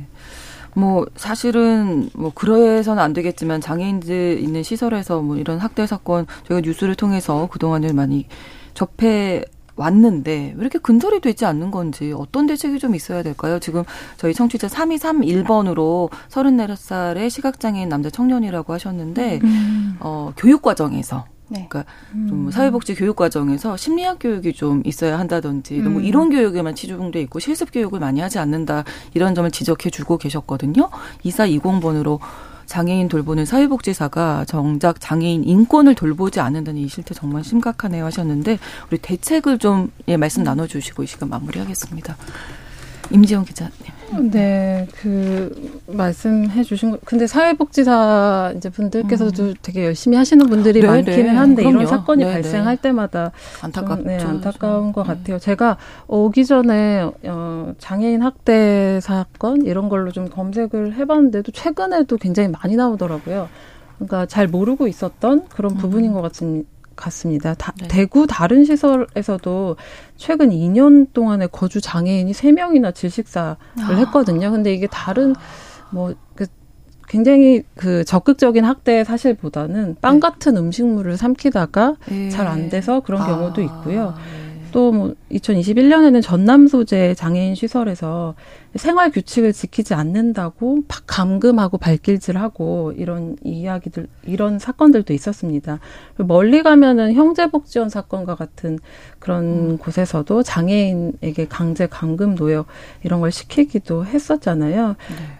뭐 사실은 뭐 그래서는 안 되겠지만 장애인들 있는 시설에서 뭐 이런 학대 사건 저희가 뉴스를 통해서 그동안을 많이 접해 왔는데 왜 이렇게 근절이 되지 않는 건지 어떤 대책이 좀 있어야 될까요? 지금 저희 청취자 삼이삼일 번으로 서른네 살의 시각장애인 남자 청년이라고 하셨는데 음. 어, 교육 과정에서 네. 그러니까 좀 사회복지 교육 과정에서 심리학 교육이 좀 있어야 한다든지 너무 이론 교육에만 치중돼 있고 실습 교육을 많이 하지 않는다 이런 점을 지적해 주고 계셨거든요. 이사이공 번으로 장애인 돌보는 사회복지사가 정작 장애인 인권을 돌보지 않는다는 이 실태 정말 심각하네요 하셨는데, 우리 대책을 좀 예, 말씀 나눠주시고 이 시간 마무리하겠습니다. 임지영 기자님. 네, 그 말씀해 주신 거. 근데 사회복지사 이제 분들께서도 음. 되게 열심히 하시는 분들이 네네. 많기는 한데 그럼요. 이런 사건이 네네. 발생할 때마다 안타깝죠. 네, 안타까운 것 네. 같아요. 제가 오기 전에 어, 장애인 학대 사건 이런 걸로 좀 검색을 해봤는데도 최근에도 굉장히 많이 나오더라고요. 그러니까 잘 모르고 있었던 그런 음. 부분인 것 같은. 같습니다. 다, 네. 대구 다른 시설에서도 최근 이 년 동안에 거주 장애인이 세 명이나 질식사를 아. 했거든요. 근데 이게 다른 뭐 그 굉장히 그 적극적인 학대 사실보다는 빵 네. 같은 음식물을 삼키다가 네. 잘 안 돼서 그런 아. 경우도 있고요. 네. 또 뭐 이천이십일 년에는 전남 소재 장애인 시설에서 생활 규칙을 지키지 않는다고 막 감금하고 발길질하고 이런 이야기들, 이런 사건들도 있었습니다. 멀리 가면은 형제복지원 사건과 같은 그런 음. 곳에서도 장애인에게 강제 감금 노역 이런 걸 시키기도 했었잖아요.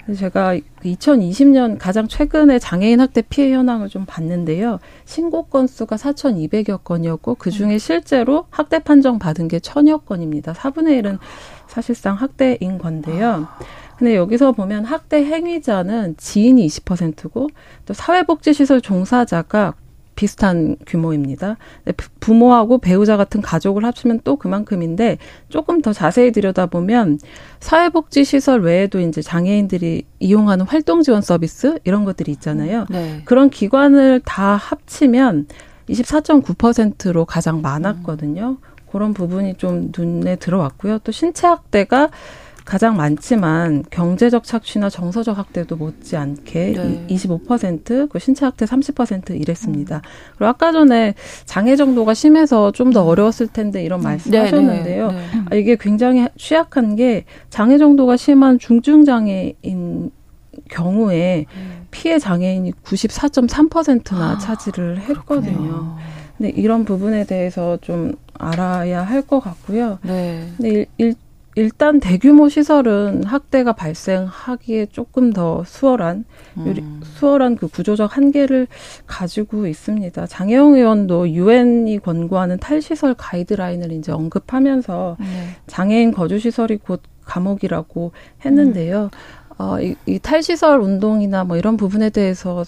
네. 제가 이천이십 년 가장 최근에 장애인 학대 피해 현황을 좀 봤는데요. 신고 건수가 사천이백여 건이었고 그중에 음. 실제로 학대 판정 받은 게 천여 건입니다. 사분의 일은 사실상 학대인 건데요. 근데 여기서 보면 학대 행위자는 지인이 이십 퍼센트고 또 사회복지시설 종사자가 비슷한 규모입니다. 부모하고 배우자 같은 가족을 합치면 또 그만큼인데 조금 더 자세히 들여다보면 사회복지시설 외에도 이제 장애인들이 이용하는 활동지원 서비스 이런 것들이 있잖아요. 네. 그런 기관을 다 합치면 이십사 점 구 퍼센트로 가장 많았거든요. 그런 부분이 좀 눈에 들어왔고요. 또 신체 학대가 가장 많지만 경제적 착취나 정서적 학대도 못지않게 네. 이십오 퍼센트, 그 신체 학대 삼십 퍼센트 이랬습니다. 그리고 아까 전에 장애 정도가 심해서 좀 더 어려웠을 텐데 이런 말씀하셨는데요. 네, 네, 네. 아, 이게 굉장히 취약한 게 장애 정도가 심한 중증 장애인 경우에 음. 피해 장애인이 구십사 점 삼 퍼센트나 아, 차지를 했거든요. 그렇군요. 근데 이런 부분에 대해서 좀 알아야 할 것 같고요. 네. 근데 일, 일, 일단 대규모 시설은 학대가 발생하기에 조금 더 수월한 음. 수월한 그 구조적 한계를 가지고 있습니다. 장혜영 의원도 유엔이 권고하는 탈시설 가이드라인을 이제 언급하면서 네. 장애인 거주 시설이 곧 감옥이라고 했는데요. 음. 어, 이, 이 탈시설 운동이나 뭐 이런 부분에 대해서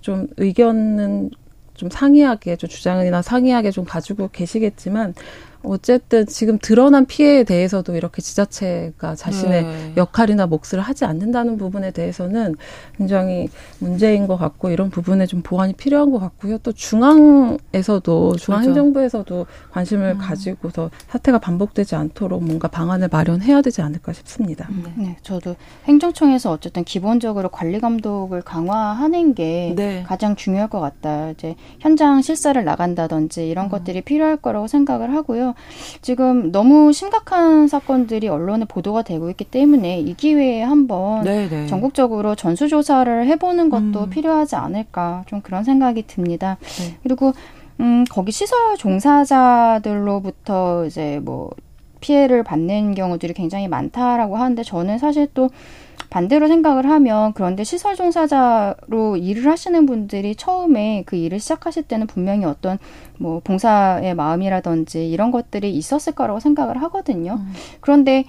좀 의견은 좀 상이하게, 좀 주장이나 상이하게 좀 가지고 계시겠지만, 어쨌든 지금 드러난 피해에 대해서도 이렇게 지자체가 자신의 네. 역할이나 몫을 하지 않는다는 부분에 대해서는 굉장히 문제인 것 같고, 이런 부분에 좀 보완이 필요한 것 같고요. 또 중앙에서도, 중앙행정부에서도 관심을 음. 가지고서 사태가 반복되지 않도록 뭔가 방안을 마련해야 되지 않을까 싶습니다. 네. 네, 저도 행정청에서 어쨌든 기본적으로 관리 감독을 강화하는 게 네. 가장 중요할 것 같다. 이제 현장 실사를 나간다든지 이런 음. 것들이 필요할 거라고 생각을 하고요. 지금 너무 심각한 사건들이 언론에 보도가 되고 있기 때문에 이 기회에 한번 네네. 전국적으로 전수조사를 해보는 것도 음. 필요하지 않을까 좀 그런 생각이 듭니다. 네. 그리고 음, 거기 시설 종사자들로부터 이제 뭐 피해를 받는 경우들이 굉장히 많다라고 하는데 저는 사실 또 반대로 생각을 하면 그런데 시설 종사자로 일을 하시는 분들이 처음에 그 일을 시작하실 때는 분명히 어떤 뭐 봉사의 마음이라든지 이런 것들이 있었을 거라고 생각을 하거든요. 음. 그런데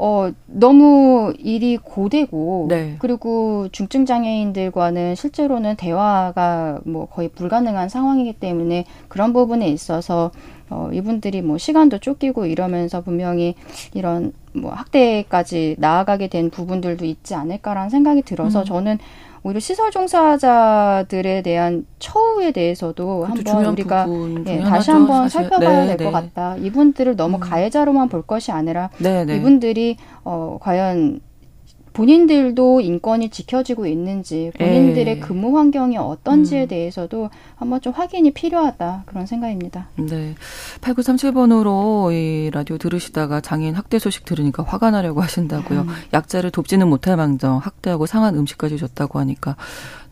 어, 너무 일이 고되고 네. 그리고 중증 장애인들과는 실제로는 대화가 뭐 거의 불가능한 상황이기 때문에 그런 부분에 있어서 어, 이분들이 뭐 시간도 쫓기고 이러면서 분명히 이런 뭐 학대까지 나아가게 된 부분들도 있지 않을까라는 생각이 들어서 음. 저는 오히려 시설 종사자들에 대한 처우에 대해서도 한번 우리가 예, 다시 한번 사실. 살펴봐야 네, 될 것 네. 같다. 이분들을 너무 음. 가해자로만 볼 것이 아니라 네, 네. 이분들이 어, 과연 본인들도 인권이 지켜지고 있는지 본인들의 에이. 근무 환경이 어떤지에 음. 대해서도 한번 좀 확인이 필요하다 그런 생각입니다. 네, 팔구삼칠 번으로 이 라디오 들으시다가 장애인 학대 소식 들으니까 화가 나려고 하신다고요. 음. 약자를 돕지는 못할 망정 학대하고 상한 음식까지 줬다고 하니까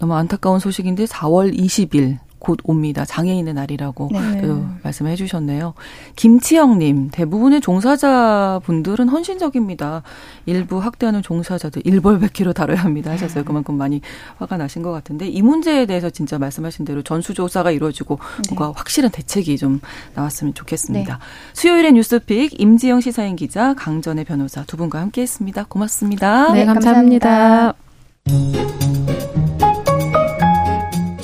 너무 안타까운 소식인데 사월 이십 일 곧 옵니다. 장애인의 날이라고 네. 말씀해 주셨네요. 김치영님, 대부분의 종사자분들은 헌신적입니다. 일부 학대하는 종사자들 일벌백기로 다뤄야 합니다 하셨어요. 그만큼 많이 화가 나신 것 같은데 이 문제에 대해서 진짜 말씀하신 대로 전수조사가 이루어지고 네. 뭔가 확실한 대책이 좀 나왔으면 좋겠습니다. 네. 수요일의 뉴스픽 임지영 시사인 기자, 강전애 변호사 두 분과 함께했습니다. 고맙습니다. 네, 감사합니다. 감사합니다.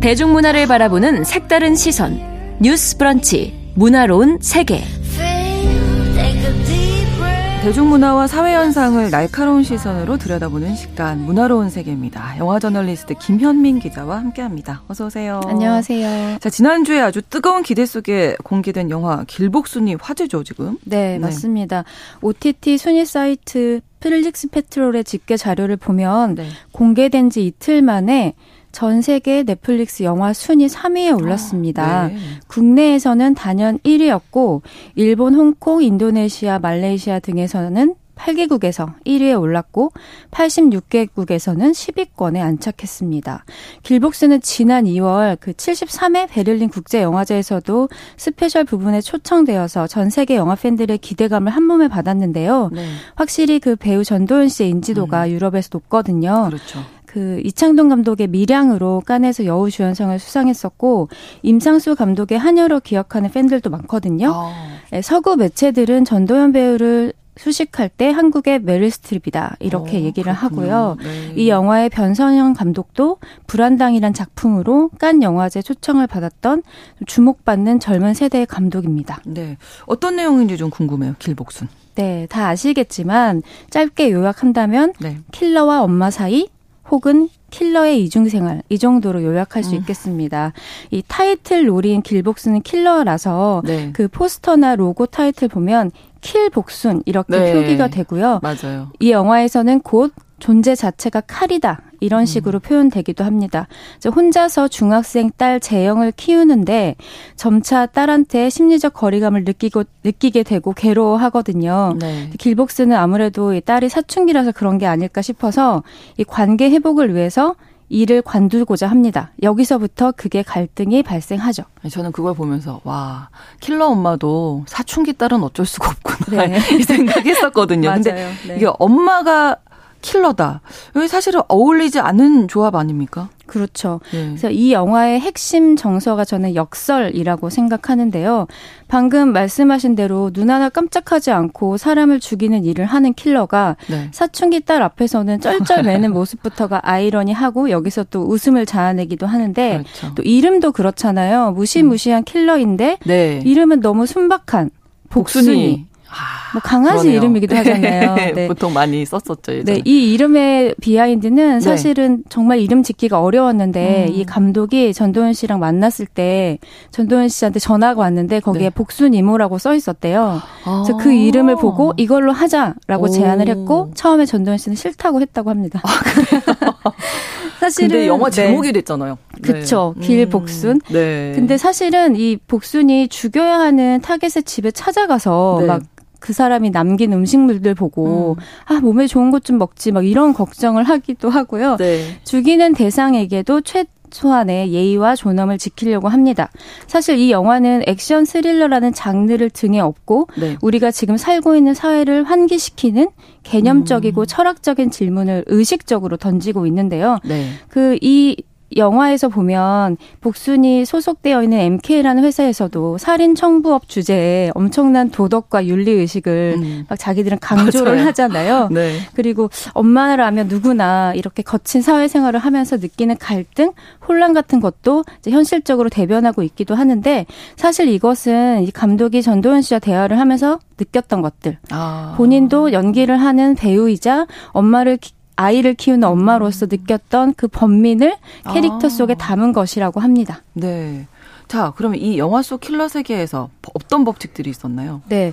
대중문화를 바라보는 색다른 시선 뉴스 브런치 문화로운 세계. 대중문화와 사회현상을 날카로운 시선으로 들여다보는 시간 문화로운 세계입니다. 영화 저널리스트 김현민 기자와 함께합니다. 어서 오세요. 안녕하세요. 자, 지난주에 아주 뜨거운 기대 속에 공개된 영화 길복순이 화제죠 지금. 네, 네. 맞습니다. 오티티 순위 사이트 넷플릭스 페트롤의 집계 자료를 보면 네. 공개된 지 이틀 만에 전 세계 넷플릭스 영화 순위 삼 위에 올랐습니다. 아, 네. 국내에서는 단연 일 위였고 일본, 홍콩, 인도네시아, 말레이시아 등에서는 팔 개국에서 일 위에 올랐고 팔십육 개국에서는 십 위권에 안착했습니다. 길복스는 지난 이월 그 칠십삼 회 베를린 국제영화제에서도 스페셜 부분에 초청되어서 전 세계 영화 팬들의 기대감을 한 몸에 받았는데요. 네. 확실히 그 배우 전도연 씨의 인지도가 음. 유럽에서 높거든요. 그렇죠. 그 이창동 감독의 밀양으로 깐에서 여우주연상을 수상했었고 임상수 감독의 한여로 기억하는 팬들도 많거든요. 아. 네, 서구 매체들은 전도연 배우를 수식할 때 한국의 메릴 스트립이다 이렇게 어, 얘기를 그렇군요. 하고요. 네. 이 영화의 변선영 감독도 불안당이란 작품으로 깐 영화제 초청을 받았던 주목받는 젊은 세대의 감독입니다. 네, 어떤 내용인지 좀 궁금해요. 길복순. 네, 다 아시겠지만 짧게 요약한다면 네. 킬러와 엄마 사이 혹은 킬러의 이중생활, 이 정도로 요약할 수 있겠습니다. 이 타이틀 롤인 길복순은 킬러라서 네. 그 포스터나 로고 타이틀 보면 킬복순 이렇게 네. 표기가 되고요. 맞아요. 이 영화에서는 곧 존재 자체가 칼이다 이런 식으로 음. 표현되기도 합니다. 혼자서 중학생 딸 재영을 키우는데 점차 딸한테 심리적 거리감을 느끼고, 느끼게 되고 괴로워하거든요. 네. 길복스는 아무래도 이 딸이 사춘기라서 그런 게 아닐까 싶어서 이 관계 회복을 위해서 일을 관두고자 합니다. 여기서부터 그게 갈등이 발생하죠. 저는 그걸 보면서 와, 킬러 엄마도 사춘기 딸은 어쩔 수가 없구나 네. 이 생각했었거든요. 맞아요. 근데 네. 이게 엄마가 킬러다. 여기 사실은 어울리지 않은 조합 아닙니까? 그렇죠. 네. 그래서 이 영화의 핵심 정서가 저는 역설이라고 생각하는데요. 방금 말씀하신 대로 눈 하나 깜짝하지 않고 사람을 죽이는 일을 하는 킬러가 네. 사춘기 딸 앞에서는 쩔쩔 매는 모습부터가 아이러니하고 여기서 또 웃음을 자아내기도 하는데 그렇죠. 또 이름도 그렇잖아요. 무시무시한 음. 킬러인데 네. 이름은 너무 순박한 복순이. 복순이. 아, 뭐 강아지 그러네요. 이름이기도 하잖아요. 네. 보통 많이 썼었죠. 예전에. 네, 이 이름의 비하인드는 사실은 네. 정말 이름 짓기가 어려웠는데 음. 이 감독이 전도연 씨랑 만났을 때 전도연 씨한테 전화가 왔는데 거기에 네. 복순 이모라고 써 있었대요. 아. 그래서 그 이름을 보고 이걸로 하자라고 오. 제안을 했고 처음에 전도연 씨는 싫다고 했다고 합니다. 아, 그래요? 사실은 근데 영화 제목이 네. 됐잖아요. 그렇죠. 네. 길복순. 음. 네. 근데 사실은 이 복순이 죽여야 하는 타겟의 집에 찾아가서 네. 막 그 사람이 남긴 음식물들 보고 음. 아 몸에 좋은 것 좀 먹지 막 이런 걱정을 하기도 하고요. 네. 죽이는 대상에게도 최소한의 예의와 존엄을 지키려고 합니다. 사실 이 영화는 액션 스릴러라는 장르를 등에 업고 네. 우리가 지금 살고 있는 사회를 환기시키는 개념적이고 음. 철학적인 질문을 의식적으로 던지고 있는데요. 네. 그 이 영화에서 보면 복순이 소속되어 있는 엠케이라는 회사에서도 살인 청부업 주제에 엄청난 도덕과 윤리의식을 음. 막 자기들은 강조를 맞아요. 하잖아요. 네. 그리고 엄마라면 누구나 이렇게 거친 사회생활을 하면서 느끼는 갈등, 혼란 같은 것도 이제 현실적으로 대변하고 있기도 하는데 사실 이것은 이 감독이 전도연 씨와 대화를 하면서 느꼈던 것들. 아. 본인도 연기를 하는 배우이자 엄마를 아이를 키우는 엄마로서 느꼈던 그 범민을 캐릭터 아. 속에 담은 것이라고 합니다. 네. 좋다. 그러면 이 영화 속 킬러 세계에서 어떤 법칙들이 있었나요? 네.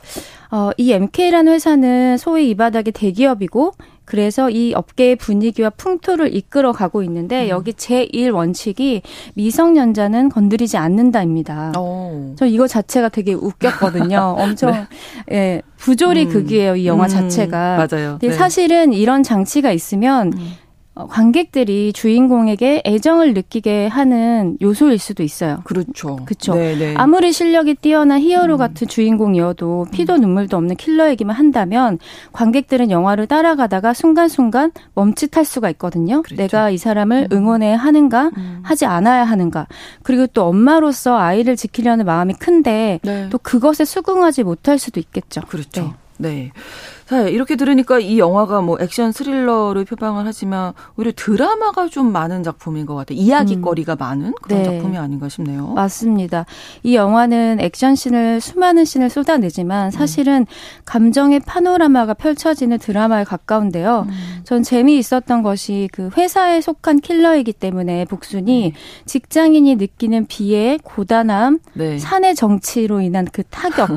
어, 이 엠케이라는 회사는 소위 이 바닥의 대기업이고 그래서 이 업계의 분위기와 풍토를 이끌어가고 있는데 음. 여기 제일 원칙이 미성년자는 건드리지 않는다입니다. 오. 저 이거 자체가 되게 웃겼거든요. 엄청 네. 예, 부조리 음. 극이에요. 이 영화 음. 자체가. 맞아요. 근데 네. 사실은 이런 장치가 있으면 음. 관객들이 주인공에게 애정을 느끼게 하는 요소일 수도 있어요. 그렇죠. 그렇죠. 아무리 실력이 뛰어난 히어로 음. 같은 주인공이어도 피도 눈물도 없는 킬러이기만 한다면 관객들은 영화를 따라가다가 순간순간 멈칫할 수가 있거든요. 그렇죠. 내가 이 사람을 응원해야 하는가 음. 하지 않아야 하는가. 그리고 또 엄마로서 아이를 지키려는 마음이 큰데 네. 또 그것에 수긍하지 못할 수도 있겠죠. 그렇죠. 네. 네. 자, 이렇게 들으니까 이 영화가 뭐 액션 스릴러를 표방을 하지만 오히려 드라마가 좀 많은 작품인 것 같아요. 이야기거리가 음. 많은 그런 네. 작품이 아닌가 싶네요. 맞습니다. 이 영화는 액션씬을 수많은 씬을 쏟아내지만 사실은 음. 감정의 파노라마가 펼쳐지는 드라마에 가까운데요. 음. 전 재미있었던 것이 그 회사에 속한 킬러이기 때문에 복순이 음. 직장인이 느끼는 비애, 고단함, 네. 사내 정치로 인한 그 타격.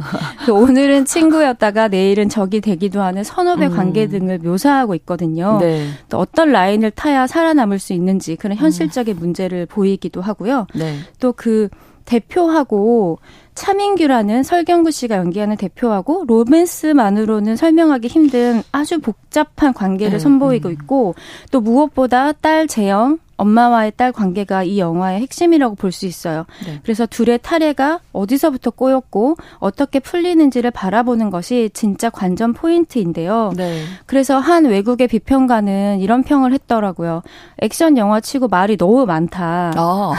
그 오늘은 친구였다가 내일은 적이 되기도 하는 선후배 관계 음. 등을 묘사하고 있거든요. 네. 또 어떤 라인을 타야 살아남을 수 있는지 그런 현실적인 음. 문제를 보이기도 하고요. 네. 또 그 대표하고 차민규라는 설경구 씨가 연기하는 대표하고 로맨스만으로는 설명하기 힘든 아주 복잡한 관계를 음. 선보이고 있고 또 무엇보다 딸 재영, 엄마와의 딸 관계가 이 영화의 핵심이라고 볼 수 있어요. 네. 그래서 둘의 탈애가 어디서부터 꼬였고 어떻게 풀리는지를 바라보는 것이 진짜 관전 포인트인데요. 네. 그래서 한 외국의 비평가는 이런 평을 했더라고요. 액션 영화치고 말이 너무 많다. 아.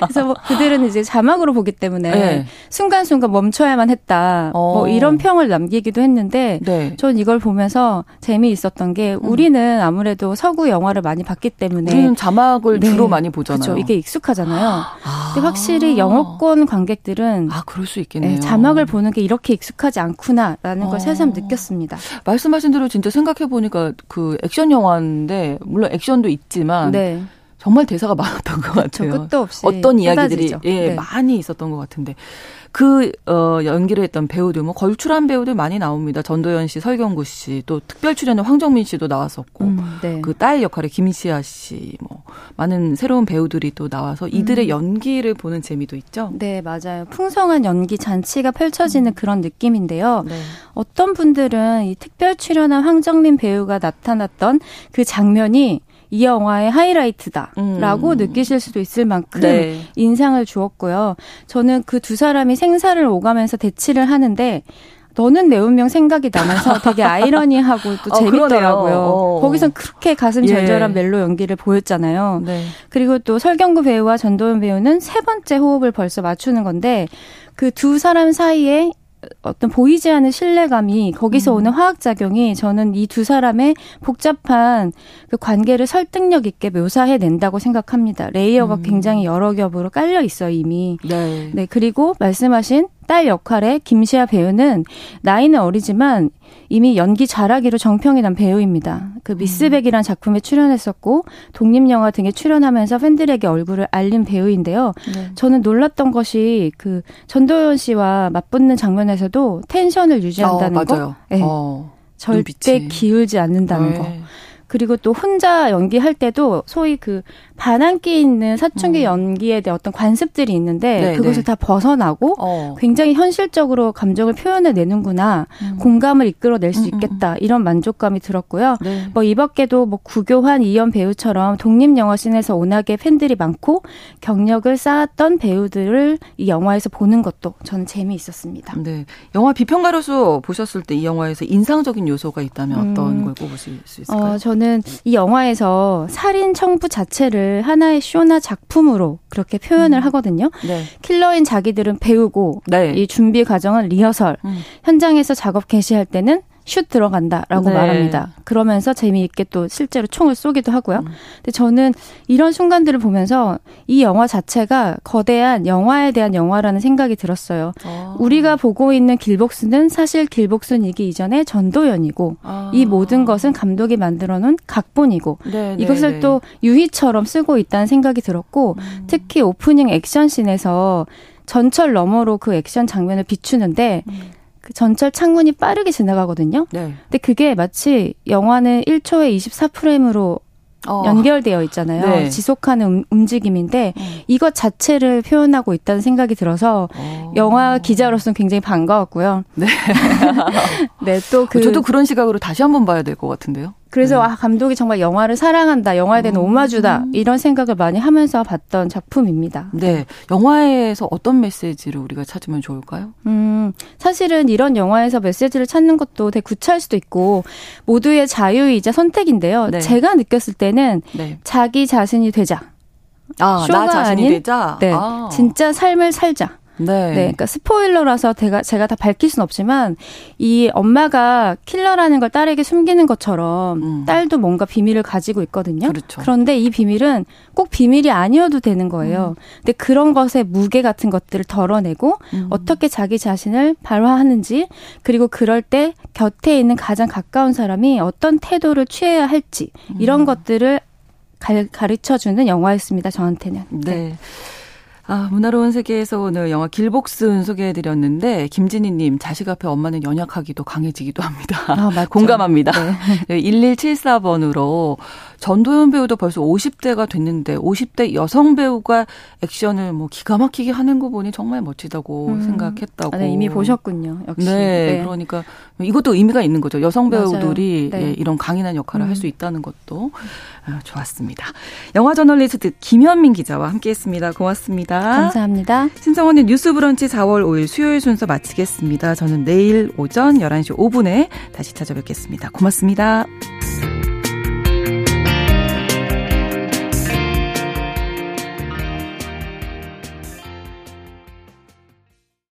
그래서 뭐 그들은 이제 자막으로 보기 때문에 네. 순간순간 멈춰야만 했다. 어. 뭐 이런 평을 남기기도 했는데 네. 전 이걸 보면서 재미있었던 게 우리는 아무래도 서구 영화를 많이 봤기 때문에 자막을 네. 주로 많이 보잖아요. 그렇죠. 이게 익숙하잖아요. 아. 근데 확실히 영어권 관객들은 아, 그럴 수 있겠네요. 네, 자막을 보는 게 이렇게 익숙하지 않구나라는 걸 아. 새삼 느꼈습니다. 말씀하신 대로 진짜 생각해보니까 그 액션 영화인데 물론 액션도 있지만 네. 정말 대사가 많았던 것 같아요. 그렇죠. 끝도 없이 어떤 이야기들이 예, 네. 많이 있었던 것 같은데 그 어, 연기를 했던 배우들 뭐 걸출한 배우들 많이 나옵니다. 전도연 씨, 설경구 씨, 또 특별 출연의 황정민 씨도 나왔었고 음, 네. 그 딸 역할의 김시아 씨, 뭐 많은 새로운 배우들이 또 나와서 이들의 음. 연기를 보는 재미도 있죠. 네, 맞아요. 풍성한 연기 잔치가 펼쳐지는 음. 그런 느낌인데요. 네. 어떤 분들은 이 특별 출연한 황정민 배우가 나타났던 그 장면이 이 영화의 하이라이트다라고 음. 느끼실 수도 있을 만큼 네. 인상을 주었고요. 저는 그 두 사람이 생사를 오가면서 대치를 하는데 너는 내 운명 생각이 나면서 되게 아이러니하고 또 어, 재밌더라고요. 어. 거기선 그렇게 가슴 절절한 예. 멜로 연기를 보였잖아요. 네. 그리고 또 설경구 배우와 전도연 배우는 세 번째 호흡을 벌써 맞추는 건데 그 두 사람 사이에 어떤 보이지 않은 신뢰감이 거기서 음. 오는 화학작용이 저는 이 두 사람의 복잡한 그 관계를 설득력 있게 묘사해낸다고 생각합니다. 레이어가 음. 굉장히 여러 겹으로 깔려 있어요, 이미. 네. 네, 그리고 말씀하신 딸 역할의 김시아 배우는 나이는 어리지만 이미 연기 잘하기로 정평이 난 배우입니다. 그 미스백이란 작품에 출연했었고 독립영화 등에 출연하면서 팬들에게 얼굴을 알린 배우인데요. 네. 저는 놀랐던 것이 그 전도연 씨와 맞붙는 장면에서도 텐션을 유지한다는 어, 거. 네. 어, 절대 눈빛이. 기울지 않는다는 네. 거. 그리고 또 혼자 연기할 때도 소위 그 반항기 있는 사춘기 연기에 대한 어떤 관습들이 있는데 네, 그것을 네. 다 벗어나고 어. 굉장히 현실적으로 감정을 표현해내는구나. 음. 공감을 이끌어낼 수 있겠다. 음, 음. 이런 만족감이 들었고요. 네. 뭐 이 밖에도 뭐 구교환, 이현 배우처럼 독립영화씬에서 워낙에 팬들이 많고 경력을 쌓았던 배우들을 이 영화에서 보는 것도 저는 재미있었습니다. 네, 영화 비평가로서 보셨을 때 이 영화에서 인상적인 요소가 있다면 어떤 음. 걸 꼽으실 수 있을까요? 어, 저는 이 영화에서 살인 청부 자체를 하나의 쇼나 작품으로 그렇게 표현을 음. 하거든요. 네. 킬러인 자기들은 배우고 네. 이 준비 과정은 리허설, 음. 현장에서 작업 개시할 때는 슛 들어간다라고 네. 말합니다. 그러면서 재미있게 또 실제로 총을 쏘기도 하고요. 음. 근데 저는 이런 순간들을 보면서 이 영화 자체가 거대한 영화에 대한 영화라는 생각이 들었어요. 아. 우리가 보고 있는 길복순은 사실 길복순이기 이전에 전도연이고 아. 이 모든 것은 감독이 만들어놓은 각본이고 네, 이것을 네, 또 유희처럼 쓰고 있다는 생각이 들었고 음. 특히 오프닝 액션씬에서 전철 너머로 그 액션 장면을 비추는데 음. 그 전철 창문이 빠르게 지나가거든요. 네. 근데 그게 마치 영화는 일 초에 이십사 프레임으로 어. 연결되어 있잖아요. 네. 지속하는 음, 움직임인데 음. 이것 자체를 표현하고 있다는 생각이 들어서 오. 영화 기자로서는 굉장히 반가웠고요. 네. 네, 또 그 저도 그런 시각으로 다시 한번 봐야 될 것 같은데요. 그래서 네. 아, 감독이 정말 영화를 사랑한다, 영화에 대한 음. 오마주다 이런 생각을 많이 하면서 봤던 작품입니다. 네, 영화에서 어떤 메시지를 우리가 찾으면 좋을까요? 음, 사실은 이런 영화에서 메시지를 찾는 것도 되게 구차할 수도 있고 모두의 자유이자 선택인데요. 네. 제가 느꼈을 때는 네. 자기 자신이 되자, 아, 쇼가 나 자신이 아닌, 되자, 네, 아. 진짜 삶을 살자. 네. 네, 그러니까 스포일러라서 제가, 제가 다 밝힐 순 없지만 이 엄마가 킬러라는 걸 딸에게 숨기는 것처럼 음. 딸도 뭔가 비밀을 가지고 있거든요. 그렇죠. 그런데 이 비밀은 꼭 비밀이 아니어도 되는 거예요. 음. 근데 그런 것의 무게 같은 것들을 덜어내고 음. 어떻게 자기 자신을 발화하는지 그리고 그럴 때 곁에 있는 가장 가까운 사람이 어떤 태도를 취해야 할지 이런 음. 것들을 가, 가르쳐주는 영화였습니다. 저한테는. 네. 네. 아, 문화로운 세계에서 오늘 영화 길복순 소개해드렸는데 김진희님 자식 앞에 엄마는 연약하기도 강해지기도 합니다. 아, 맞죠. 공감합니다. 네. 일일칠사 번으로 전도연 배우도 벌써 오십 대가 됐는데 오십 대 여성 배우가 액션을 뭐 기가 막히게 하는 거 보니 정말 멋지다고 음. 생각했다고. 아, 네, 이미 보셨군요. 역시. 네, 네. 그러니까 이것도 의미가 있는 거죠. 여성 배우들이 네. 예, 이런 강인한 역할을 음. 할 수 있다는 것도 아, 좋았습니다. 영화 저널리스트 김현민 기자와 함께했습니다. 고맙습니다. 감사합니다. 신성원의 뉴스 브런치 사월 오일 수요일 순서 마치겠습니다. 저는 내일 오전 열한 시 오 분에 다시 찾아뵙겠습니다. 고맙습니다.